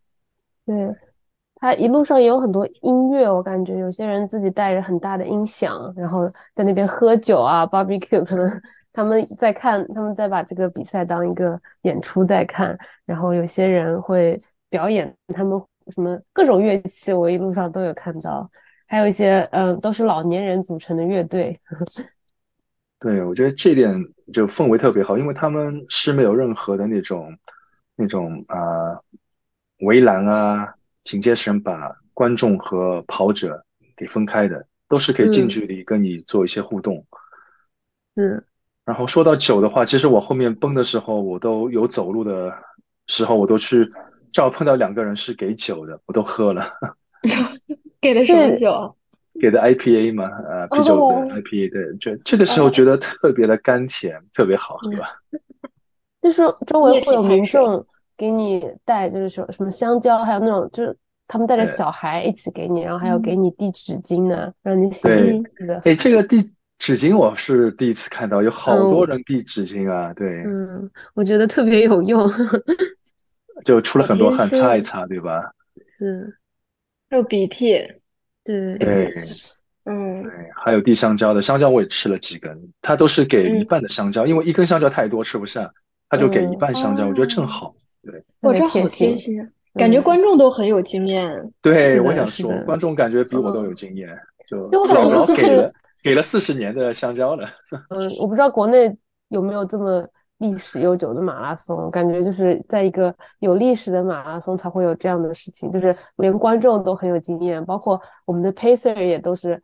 对，对，他一路上也有很多音乐，我感觉有些人自己带着很大的音响，然后在那边喝酒啊 ，barbecue， 可能他们在看，他们在把这个比赛当一个演出在看，然后有些人会表演，他们什么各种乐器，我一路上都有看到，还有一些嗯、呃，都是老年人组成的乐队。对，我觉得这点就氛围特别好，因为他们是没有任何的那种那种啊、呃、围栏啊警戒绳把观众和跑者给分开的，都是可以近距离跟你做一些互动。嗯，然后说到酒的话，其实我后面蹦的时候，我都有走路的时候，我都去。正好碰到两个人是给酒的，我都喝了。给的什么酒？给的 I P A 嘛，呃，啤酒的 I P A， 对，这这个时候觉得特别的甘甜，哦，特别好喝。就是周围会有民众给你带，就是什么香蕉，还有那种就是他们带着小孩一起给你，然后还有给你递纸巾呢，啊，让你洗。对，哎，这个递纸巾我是第一次看到，有好多人递纸巾啊，嗯，对。嗯，我觉得特别有用。就出了很多汗，擦一擦，对吧？是，还有鼻涕，对对，嗯，对，还有递香蕉的，香蕉我也吃了几根，它都是给一半的香蕉，嗯，因为一根香蕉太多吃不下，它就给一半香蕉，嗯，我觉得正好。对，哇，这好贴心，嗯，感觉观众都很有经验。对，我想说，观众感觉比我都有经验，就姥姥给了给了四十年的香蕉了。嗯，我不知道国内有没有这么。历史悠久的马拉松，感觉就是在一个有历史的马拉松才会有这样的事情，就是连观众都很有经验，包括我们的 pacer 也都是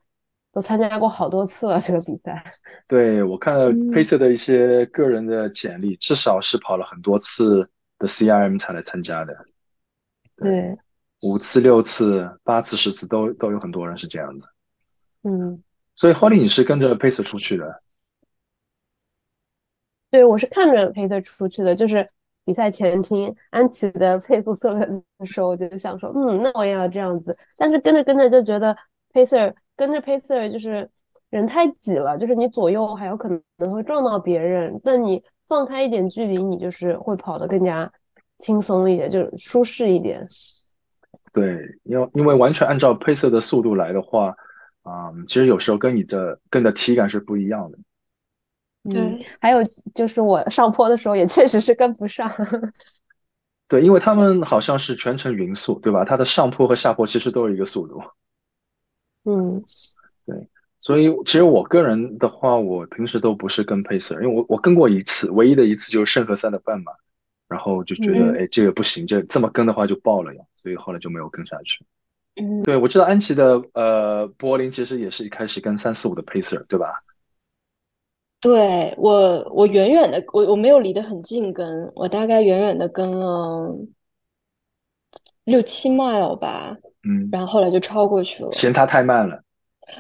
都参加过好多次了这个比赛。对，我看了 pacer 的一些个人的简历、嗯、至少是跑了很多次的 C I M 才来参加的。 对, 对，五次六次八次十次都都有很多人是这样子。嗯，所以 Holly 你是跟着 pacer 出去的？对，我是看着 pacer 出去的，就是比赛前听安琪的配速策略的时候，我就想说嗯那我也要这样子，但是跟着跟着就觉得 pacer 跟着 pacer 就是人太挤了，就是你左右还有可能会撞到别人，但你放开一点距离你就是会跑得更加轻松一点，就是舒适一点。对，因为因为完全按照配色的速度来的话，嗯，其实有时候跟你的跟你的体感是不一样的。对、嗯，还有就是我上坡的时候也确实是跟不上。对，因为他们好像是全程匀速，对吧？它的上坡和下坡其实都有一个速度。嗯，对，所以其实我个人的话，我平时都不是跟配色，因为我我跟过一次，唯一的一次就是圣何塞的半马。然后就觉得哎，这个不行，这这么跟的话就爆了呀，所以后来就没有跟下去。嗯，对，我知道安琪的呃柏林其实也是一开始跟三四五的 pacer 对吧？对，我我远远的我我没有离得很近跟，我大概远远的跟了六七 mile 吧，嗯，然后后来就超过去了。嫌他太慢了？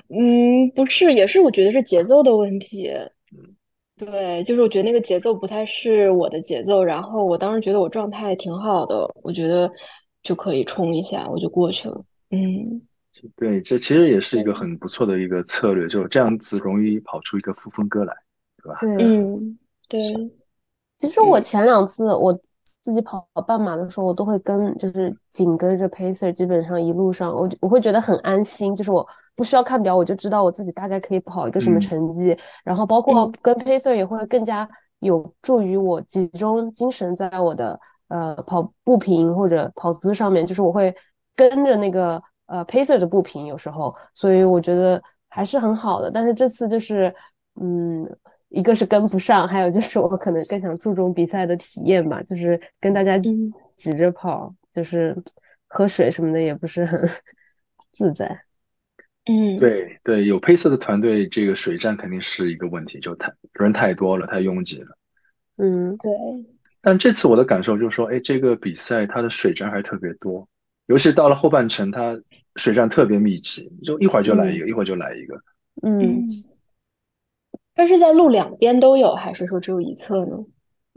嗯，不是，也是我觉得是节奏的问题。嗯。对，就是我觉得那个节奏不太是我的节奏，然后我当时觉得我状态挺好的，我觉得就可以冲一下，我就过去了。嗯，对，这其实也是一个很不错的一个策略，就这样子容易跑出一个负分割来，对吧？嗯，对。其实我前两次我自己跑半马的时候，我都会跟就是紧跟着 pacer， 基本上一路上我我会觉得很安心，就是我不需要看表，我就知道我自己大概可以跑一个什么成绩、嗯、然后包括跟 pacer 也会更加有助于我集中精神在我的呃跑步频或者跑姿上面，就是我会跟着那个呃 pacer 的步频有时候，所以我觉得还是很好的。但是这次就是嗯一个是跟不上，还有就是我可能更想注重比赛的体验吧，就是跟大家挤着跑、嗯、就是喝水什么的也不是很自在。嗯，对对，有配色的团队，这个水站肯定是一个问题，就太人太多了，太拥挤了。嗯，对。但这次我的感受就是说，哎，这个比赛它的水站还特别多，尤其到了后半程，它水站特别密集，就一会儿就来一个，嗯、一会儿就来一个。嗯。但是在路两边都有，还是说只有一侧呢？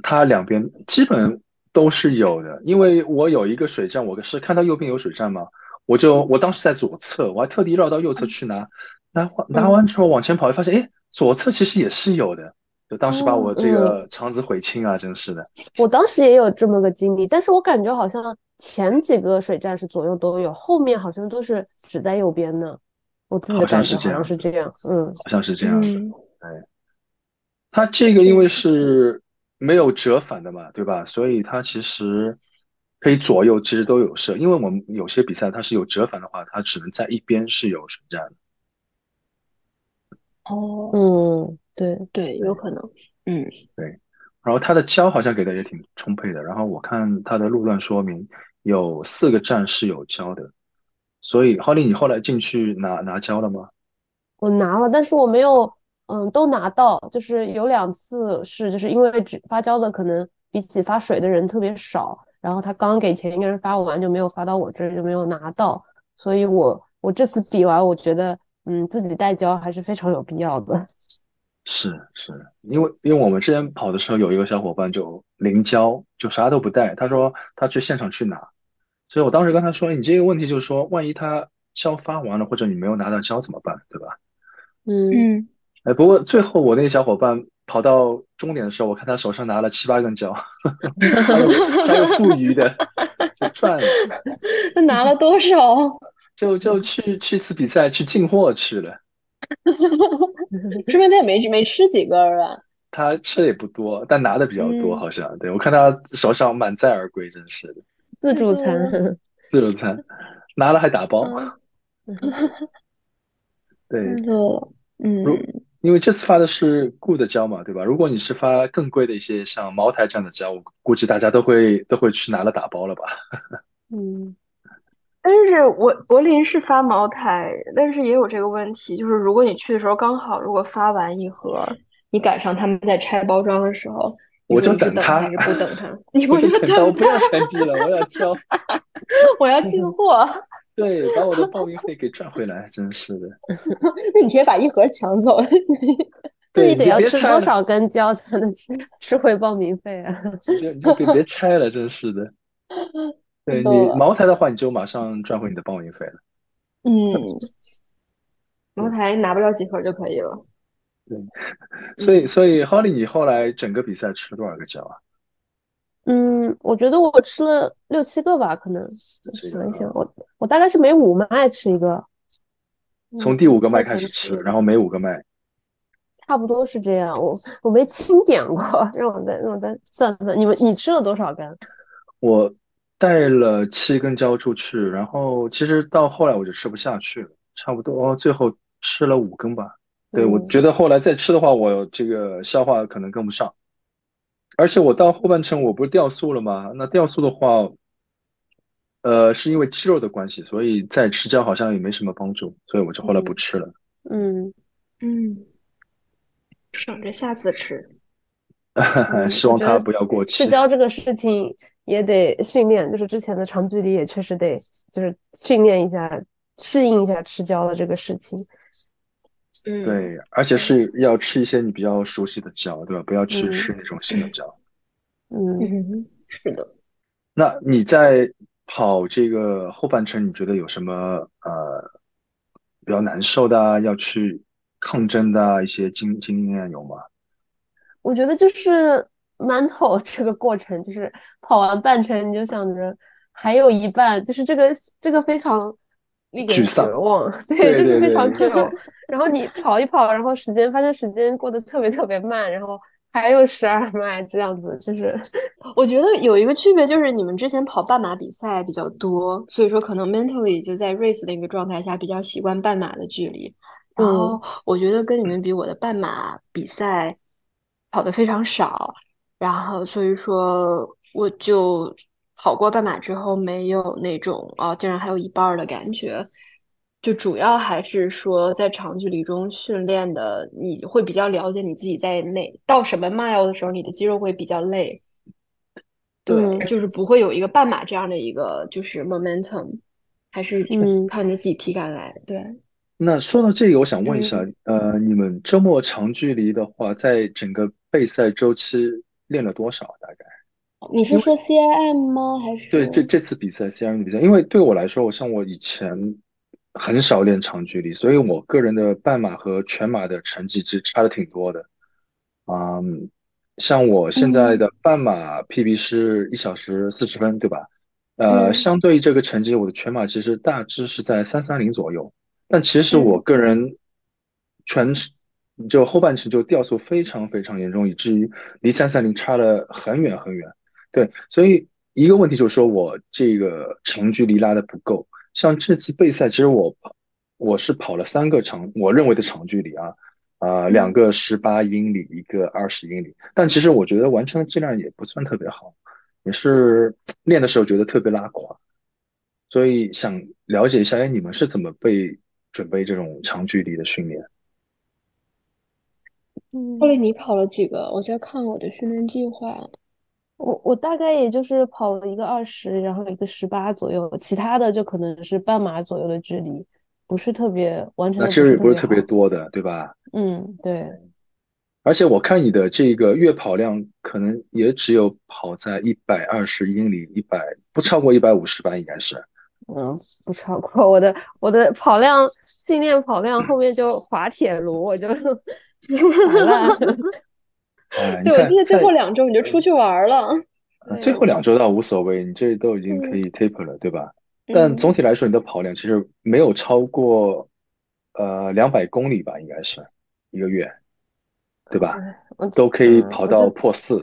它两边基本都是有的，因为我有一个水站，我是看到右边有水站嘛。我就我当时在左侧，我还特地绕到右侧去拿，拿拿完之后往前跑，就发现哎，左侧其实也是有的。就当时把我这个肠子悔青啊，嗯、真是的。我当时也有这么个经历，但是我感觉好像前几个水站是左右都有，后面好像都是只在右边呢。我自己的感觉好像是这样，嗯，好像是这样子。嗯、哎，它这个因为是没有折返的嘛，对吧？所以它其实。可以左右其实都有设，因为我们有些比赛它是有折返的话，它只能在一边是有水站的。哦，嗯，对对，有可能，嗯，对。然后它的胶好像给的也挺充沛的，然后我看它的路段说明有四个站是有胶的，所以Holly你后来进去拿拿胶了吗？我拿了，但是我没有，嗯，都拿到，就是有两次是就是因为发胶的可能比起发水的人特别少。然后他刚给前一个人发完就没有发到我这儿，就没有拿到，所以我我这次比完我觉得嗯自己带胶还是非常有必要的。是是，因为因为我们之前跑的时候有一个小伙伴就零胶，就啥都不带，他说他去现场去拿，所以我当时跟他说你这个问题就是说万一他胶发完了或者你没有拿到胶怎么办，对吧？嗯，哎，不过最后我那个小伙伴跑到终点的时候，我看他手上拿了七八根胶，还有富余的，就赚了。他拿了多少？就就去去次比赛去进货去了。说明他也没没吃几根吧？他吃的也不多，但拿的比较多，好像。嗯、对，我看他手上满载而归，真是的。自助餐，自助餐，拿了还打包。嗯、对，嗯。因为这次发的是固的胶嘛，对吧？如果你是发更贵的一些像茅台这样的胶，我估计大家都会都会去拿了打包了吧。嗯，但是我柏林是发茅台，但是也有这个问题，就是如果你去的时候刚好如果发完一盒，你赶上他们在拆包装的时候，我就等他，你不等他，你不就等他，我不要成绩了，我要交，我要进货。对，把我的报名费给赚回来，真是的。那你直接把一盒抢走，那你得要吃多少根胶才能吃回报名费啊？你就别别拆了，真是的。对，你茅台的话，你就马上赚回你的报名费了。嗯，茅台拿不了几盒就可以了。对，所以所以 Holly， 你后来整个比赛吃了多少个胶啊？嗯，我觉得我吃了六七个吧，可能想一想，我我大概是每五麦吃一个，从第五个麦开始吃，嗯、然后每五个麦，差不多是这样。我我没清点过，让我再让我再算算，你们你吃了多少根？我带了七根胶出去，然后其实到后来我就吃不下去了，差不多、哦、最后吃了五根吧。对，我觉得后来再吃的话，我这个消化可能跟不上。而且我到后半程我不是掉速了吗？那掉速的话，呃，是因为肌肉的关系，所以再吃胶好像也没什么帮助，所以我就后来不吃了。嗯嗯，省着下次吃。希望他不要过期。吃胶这个事情也得训练，就是之前的长距离也确实得就是训练一下，适应一下吃胶的这个事情。嗯，对，而且是要吃一些你比较熟悉的胶，对吧？不要去吃那种新的胶。嗯，嗯，是的。那你在跑这个后半程，你觉得有什么呃比较难受的、啊、要去抗争的、啊、一些经经验有吗？我觉得就是馒头这个过程，就是跑完半程你就想着还有一半，就是这个这个非常。沮丧，对，就是非常沮丧。然后你跑一跑，然后时间发现时间过得特别特别慢，然后还有十二迈这样子，就是我觉得有一个区别就是你们之前跑半马比赛比较多，所以说可能 mentally 就在 race 的一个状态下比较习惯半马的距离。然后我觉得跟你们比，我的半马比赛跑得非常少，然后所以说我就。跑过半马之后没有那种啊、哦，竟然还有一半的感觉，就主要还是说在长距离中训练的，你会比较了解你自己在内到什么 mile 的时候，你的肌肉会比较累。对，嗯、就是不会有一个半马这样的一个就是 momentum， 还是看着自己体感来。嗯、对。那说到这个，我想问一下，嗯、呃，你们周末长距离的话，在整个备赛周期练了多少？大概？你是说 C I M 吗？还是对这这次比赛 C I M 的比赛？因为对我来说，我像我以前很少练长距离，所以我个人的半马和全马的成绩是差的挺多的。嗯，像我现在的半马 P B 是一小时四十分，对吧？呃，嗯、相对于这个成绩，我的全马其实大致是在三三零左右。但其实我个人全。就后半程就掉速非常非常严重，以至于离三三零差了很远很远。对，所以一个问题就是说我这个长距离拉的不够。像这次备赛，其实我我是跑了三个长，我认为的长距离啊，啊、呃，两个十八英里，一个二十英里。但其实我觉得完成的质量也不算特别好，也是练的时候觉得特别拉垮。所以想了解一下，哎，你们是怎么被准备这种长距离的训练？后来你跑了几个？我在看我的训练计划，我我大概也就是跑了一个二十，然后一个十八左右，其他的就可能是半马左右的距离，不是特别完成的。那这个也不是特别多的，对吧？嗯，对。而且我看你的这个月跑量，可能也只有跑在一百二十英里，一百不超过一百五十吧，应该是。嗯，不超过我的我的跑量训练跑量后面就滑铁卢，我就。对，我记得最后两周你就出去玩了。最后两周倒无所谓，你这都已经可以 taper 了，对吧？但总体来说，你的跑量其实没有超过呃两百公里吧，应该是一个月，对吧？都可以跑到破四。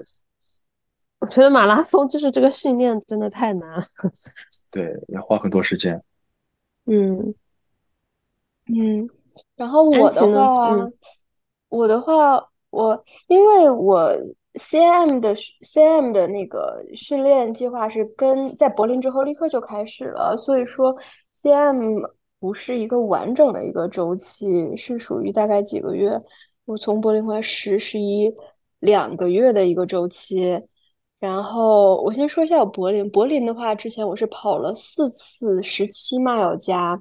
我觉得马拉松就是这个训练真的太难了。对，要花很多时间。嗯嗯，然后我的话。我的话，我因为我 C I M 的 C I M 的那个训练计划是跟在柏林之后立刻就开始了，所以说 C I M 不是一个完整的一个周期，是属于大概几个月。我从柏林回来十十一两个月的一个周期。然后我先说一下我柏林，柏林的话，之前我是跑了四次十七 mile 加，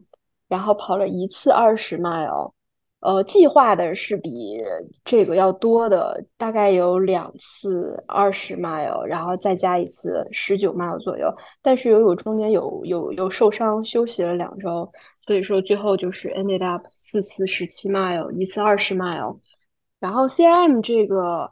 然后跑了一次二十 mile， 呃，计划的是比这个要多的，大概有两次二十 mile， 然后再加一次十九 mile 左右。但是由于我中间有有有受伤休息了两周，所以说最后就是 ended up 四次十七 mile， 一次二十 mile， 然后 C I M 这个。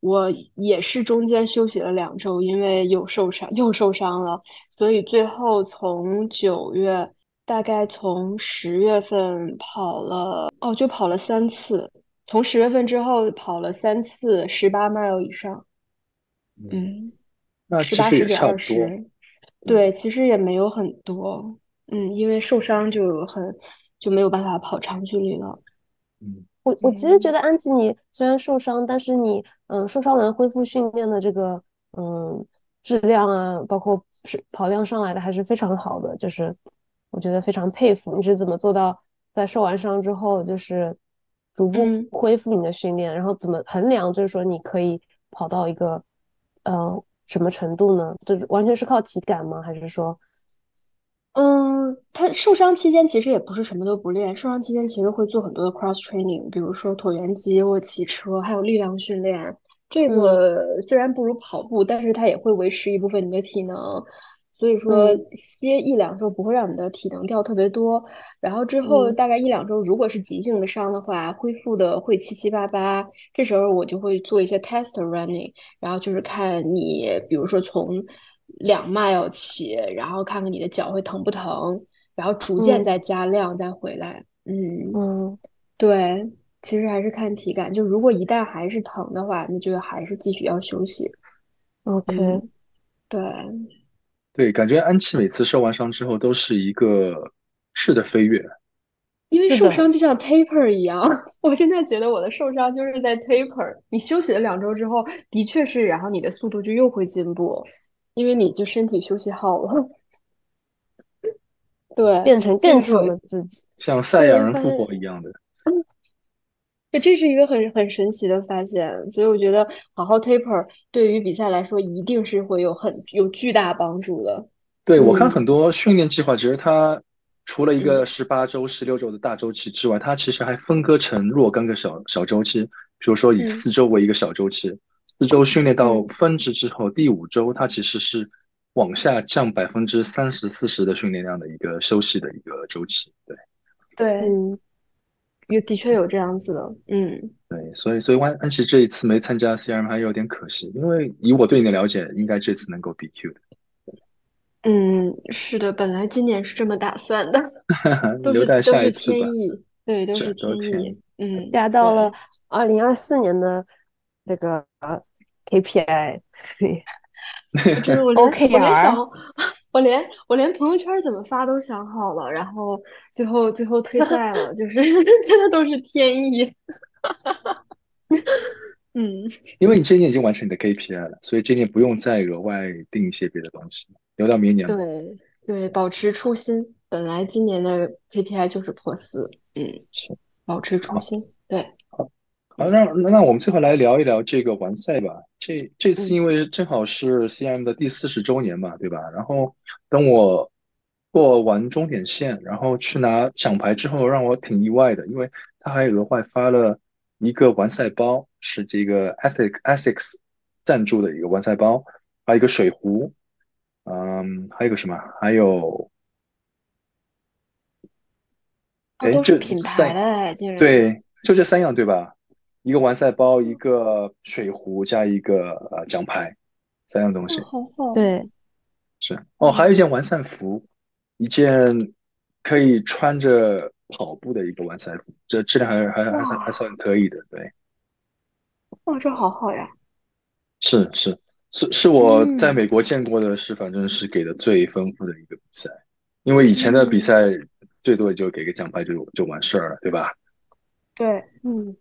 我也是中间休息了两周，因为有受伤又受伤了，所以最后从九月大概从十月份跑了哦，就跑了三次，从十月份之后跑了三次十八 mile 以上，嗯，那其实也差不多，对，其实也没有很多，嗯，因为受伤就很就没有办法跑长距离了，嗯。我我其实觉得安琪你虽然受伤，但是你嗯受伤完恢复训练的这个嗯质量啊，包括跑量上来的还是非常好的，就是我觉得非常佩服你是怎么做到在受完伤之后就是逐步恢复你的训练，嗯、然后怎么衡量就是说你可以跑到一个呃什么程度呢？就是完全是靠体感吗？还是说？嗯，他受伤期间其实也不是什么都不练，受伤期间其实会做很多的 cross training， 比如说椭圆机或骑车，还有力量训练。这个虽然不如跑步，但是它也会维持一部分你的体能，所以说歇一两周不会让你的体能掉特别多。然后之后大概一两周，如果是急性的伤的话，恢复的会七七八八。这时候我就会做一些 test running， 然后就是看你，比如说从。两 mile 起，然后看看你的脚会疼不疼，然后逐渐再加量、嗯、再回来。嗯嗯，对，其实还是看体感。就如果一旦还是疼的话，那就还是继续要休息。OK，、嗯、对对，感觉安琪每次受完伤之后都是一个质的飞跃，因为受伤就像 taper 一样。我现在觉得我的受伤就是在 taper。你休息了两周之后，的确是，然后你的速度就又会进步。因为你就身体休息好了，对，变成更强的自己，像赛亚人复活一样的。对，这是一个很很神奇的发现，所以我觉得好好 taper 对于比赛来说一定是会有很有巨大帮助的。对，我看很多训练计划，其实它除了一个十八周、十六周的大周期之外，它其实还分割成若干个小小周期，比如说以四周为一个小周期。嗯四周训练到峰值之后，第五周它其实是往下降百分之三十、四十的训练量的一个休息的一个周期。对，对，嗯，有的确有这样子的，嗯，对，所以所以安安琪这一次没参加 C I M 还有点可惜，因为以我对你的了解，应该这次能够 B Q 的。嗯，是的，本来今年是这么打算的，都是留待下一次吧。对，都是天意。嗯，加到了二零二四年的。这个 K P I， 就是我连 我连想，我连我连朋友圈怎么发都想好了，然后最后最后退赛了，就是真的都是天意。嗯，因为你今年已经完成你的 K P I 了，所以今年不用再额外定一些别的东西，留到明年。对对，保持初心。本来今年的 K P I 就是破四，嗯，是保持初心，对。啊，那那我们最后来聊一聊这个完赛吧。这这次因为正好是 C I M 的第四十周年嘛，对吧？然后等我过完终点线，然后去拿奖牌之后，让我挺意外的，因为他还额外发了一个完赛包，是这个 Asics 赞助的一个完赛包，还有一个水壶，嗯，还有个什么？还有，哎，都是品牌的，竟然对，就这三样对吧？一个完赛包，一个水壶，加一个呃奖牌，三样东西。对，是哦，还有一件完赛服，一件可以穿着跑步的一个完赛服，这质量还还还还算可以的，对。哇，这好好呀！是是是是我在美国见过的是，反正是给的最丰富的一个比赛，因为以前的比赛最多也就给个奖牌就就完事儿了，对吧？对，嗯。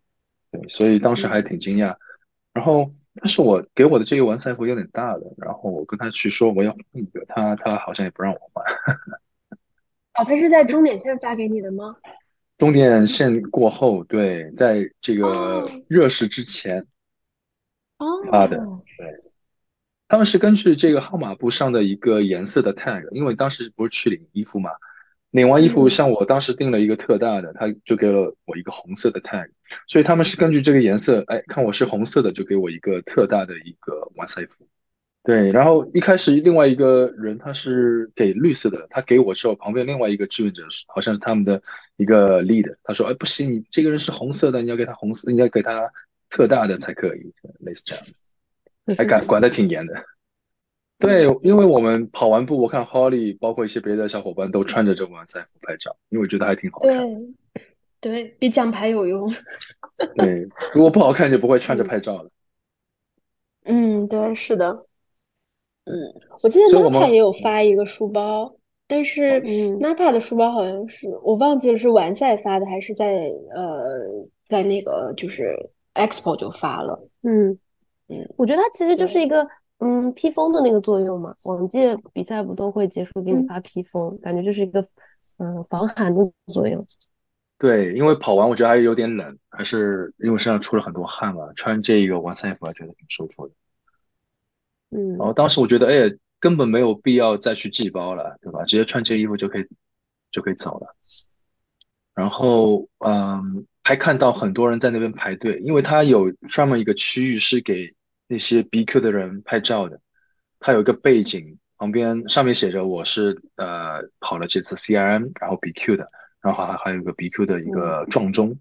对，所以当时还挺惊讶。然后，但是我给我的这一碗三伏有点大的，然后我跟他去说我要换一个，他他好像也不让我换。哦，他是在终点线发给你的吗？终点线过后，对，在这个热食之前发的。哦，对，他们是根据这个号码布上的一个颜色的 tag， 因为当时不是去领衣服嘛，领完衣服像我当时订了一个特大的，他就给了我一个红色的 tag， 所以他们是根据这个颜色，哎，看我是红色的，就给我一个特大的一个完赛服。对，然后一开始另外一个人他是给绿色的，他给我之后，旁边另外一个志愿者好像是他们的一个 leader， 他说，哎，不行，你这个人是红色的，你要给他红色，你要给他特大的才可以，类似这样的。还管管得挺严的，对，因为我们跑完步，我看 Holly 包括一些别的小伙伴都穿着这晚赛服拍照，因为我觉得还挺好看的。对，对比奖牌有用。对，如果不好看就不会穿着拍照了。嗯，对，是的。嗯，我记得 Napa 也有发一个书包，但是 Napa 的书包好像是我忘记了是完赛发的还是在呃在那个就是 Expo 就发了。嗯。嗯，我觉得它其实就是一个嗯披风的那个作用嘛。往届比赛不都会结束给你发披风，嗯、感觉就是一个嗯防寒的作用。对，因为跑完我觉得还是有点冷，还是因为我身上出了很多汗嘛，穿这个完赛服还觉得挺舒服的。嗯，然后当时我觉得哎根本没有必要再去系包了，对吧？直接穿这衣服就可以就可以走了。然后嗯。还看到很多人在那边排队，因为他有专门一个区域是给那些 B Q 的人拍照的，他有一个背景，旁边上面写着我是呃跑了这次 C I M， 然后 B Q 的，然后还还有一个 B Q 的一个撞钟，嗯、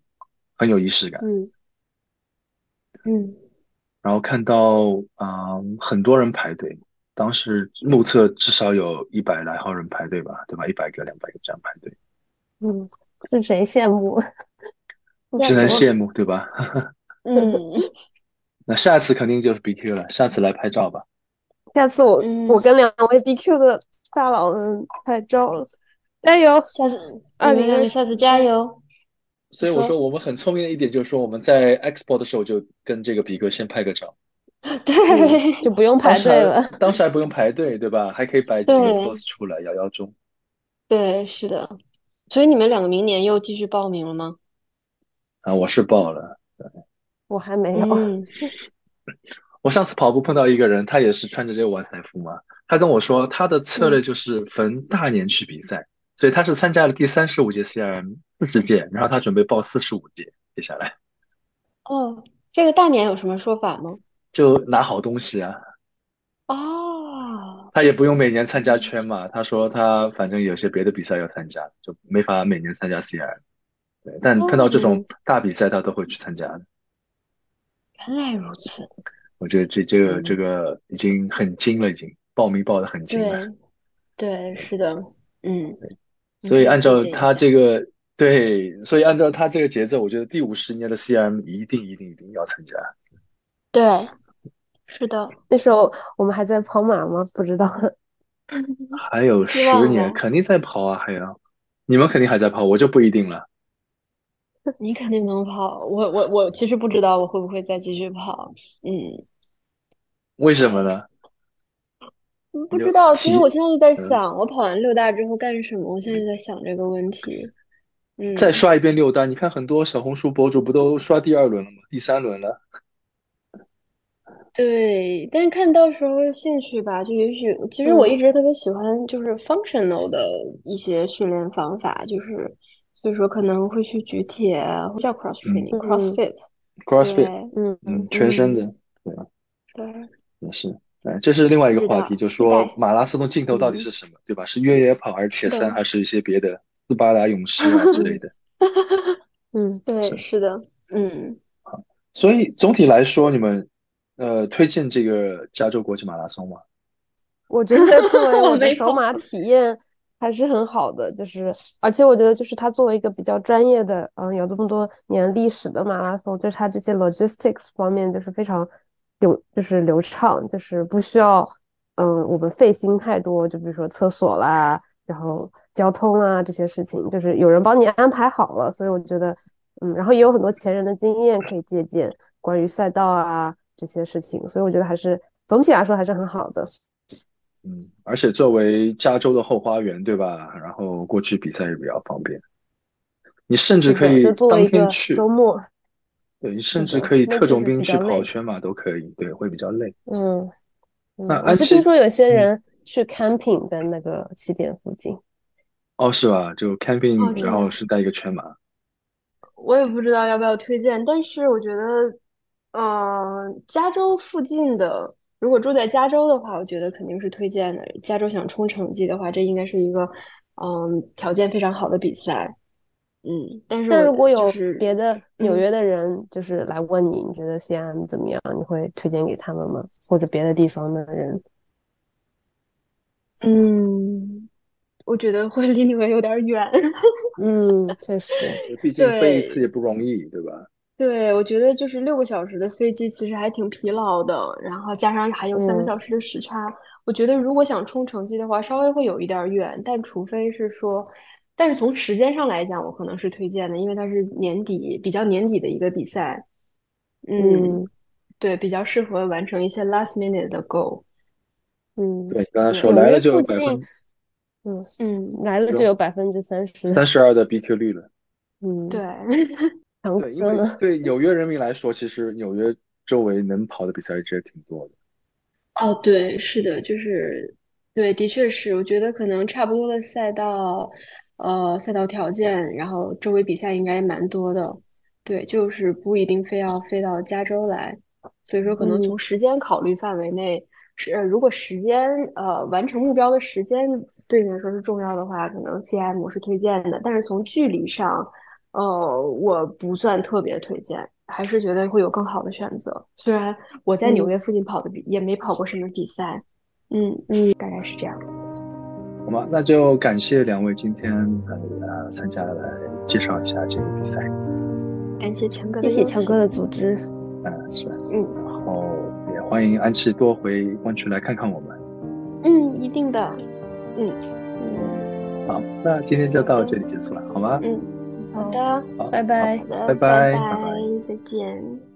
很有仪式感。嗯嗯，然后看到啊、呃、很多人排队，当时目测至少有一百来号人排队吧，对吧？一百个、两百个这样排队。嗯，是谁羡慕？只能羡慕，对吧？嗯，那下次肯定就是 B Q 了，下次来拍照吧。下次我、嗯、我跟两位 B Q 的大佬们拍照了，加油！下次二零二，下次加油！所以我说我们很聪明的一点就是说我们在 Expo 的时候就跟这个 B Q 先拍个照，对，就不用排队了。当时, 当时还不用排队，对吧？还可以摆几个 pose 出来摇摇钟。对，是的。所以你们两个明年又继续报名了吗？啊，我是报了，对，我还没有。嗯、我上次跑步碰到一个人，他也是穿着这个完赛服嘛。他跟我说，他的策略就是逢大年去比赛，嗯、所以他是参加了第三十五届 C I M 四十届，然后他准备报四十五届。接下来，哦，这个大年有什么说法吗？就拿好东西啊。哦。他也不用每年参加圈嘛，他说他反正有些别的比赛要参加，就没法每年参加 C I M。对，但看到这种大比赛，他都会去参加的。原来如此。我觉得这这个这个已经很精了，已经报名报的很精了。对，对，是的，嗯。所以按照他这个、嗯、对，所以按照他这个节奏，我觉得第五十年的 C I M 一定一定一定要参加。对，是的。那时候我们还在跑马吗？不知道。还有十年，肯定在跑啊！还有，你们肯定还在跑，我就不一定了。你肯定能跑，我我我其实不知道我会不会再继续跑，嗯，为什么呢？不知道，其实我现在就在想，嗯、我跑完六大之后干什么？我现在就在想这个问题。嗯，再刷一遍六大，你看很多小红书博主不都刷第二轮了吗？第三轮了。对，但是看到时候兴趣吧，就也许其实我一直特别喜欢就是 functional 的一些训练方法，嗯、就是。所以说可能会去举铁啊，或者 cross training、嗯、crossfit、crossfit， 嗯嗯，全身的，对吧？对，也是，对，这是另外一个话题，就是说马拉松的尽头到底是什么，嗯、对吧？是越野跑还是铁三，还是一些别的斯巴达勇士啊之类的？嗯，对，是，是的，嗯。好，所以总体来说，你们呃推荐这个加州国际马拉松吗？我觉得作为我的首马体验。还是很好的，就是而且我觉得就是它作为一个比较专业的嗯有这么多年历史的马拉松，就是它这些 logistics 方面就是非常有就是流畅，就是不需要嗯我们费心太多，就比如说厕所啦，然后交通啊这些事情，就是有人帮你安排好了，所以我觉得嗯，然后也有很多前人的经验可以借鉴，关于赛道啊这些事情，所以我觉得还是总体来说还是很好的。嗯，而且作为加州的后花园，对吧？然后过去比赛也比较方便，你甚至可以当天去周末，对，你甚至可以特种兵去跑圈嘛，都可以，对，会比较累。嗯，那我是听说有些人去 camping 在那个起点附近。哦，是吧？就 camping，、哦、然后是带一个圈码。我也不知道要不要推荐，但是我觉得，嗯、呃，加州附近的。如果住在加州的话，我觉得肯定是推荐的。加州想冲成绩的话，这应该是一个嗯条件非常好的比赛。嗯，但是、就是、如果有别的纽约的人就是来问你，嗯、你觉得 C I M 怎么样？你会推荐给他们吗？或者别的地方的人？嗯，我觉得会离纽约有点远。嗯，确实，毕竟飞一次也不容易，对吧？对，我觉得就是六个小时的飞机其实还挺疲劳的，然后加上还有三个小时的时差、嗯、我觉得如果想冲成绩的话稍微会有一点远，但除非是说，但是从时间上来讲我可能是推荐的，因为它是年底比较年底的一个比赛。 嗯, 嗯对，比较适合完成一些 last minute 的 goal。 嗯，对，刚才说来了就有百分嗯嗯来了就有百分之三十三十二的 B Q 率了。嗯，对。对，因为对纽约人民来说，其实纽约周围能跑的比赛其实挺多的。哦，对，是的，就是对，的确是，我觉得可能差不多的赛道，呃，赛道条件，然后周围比赛应该蛮多的。对，就是不一定非要飞到加州来，所以说可能从时间考虑范围内，是、嗯、如果时间呃完成目标的时间对你来说是重要的话，可能 C I M 我是推荐的，但是从距离上。呃，我不算特别推荐，还是觉得会有更好的选择。虽然我在纽约附近跑的比、嗯、也没跑过什么比赛，嗯嗯，大概是这样。好吧，那就感谢两位今天来参加来介绍一下这个比赛。感谢强哥的，谢谢强哥的组织。嗯，是，嗯，然后也欢迎安琪多回湾区来看看我们。嗯，一定的。嗯嗯，好，那今天就到这里结束了，好吗？嗯。好的，拜拜，拜拜，拜拜，再见。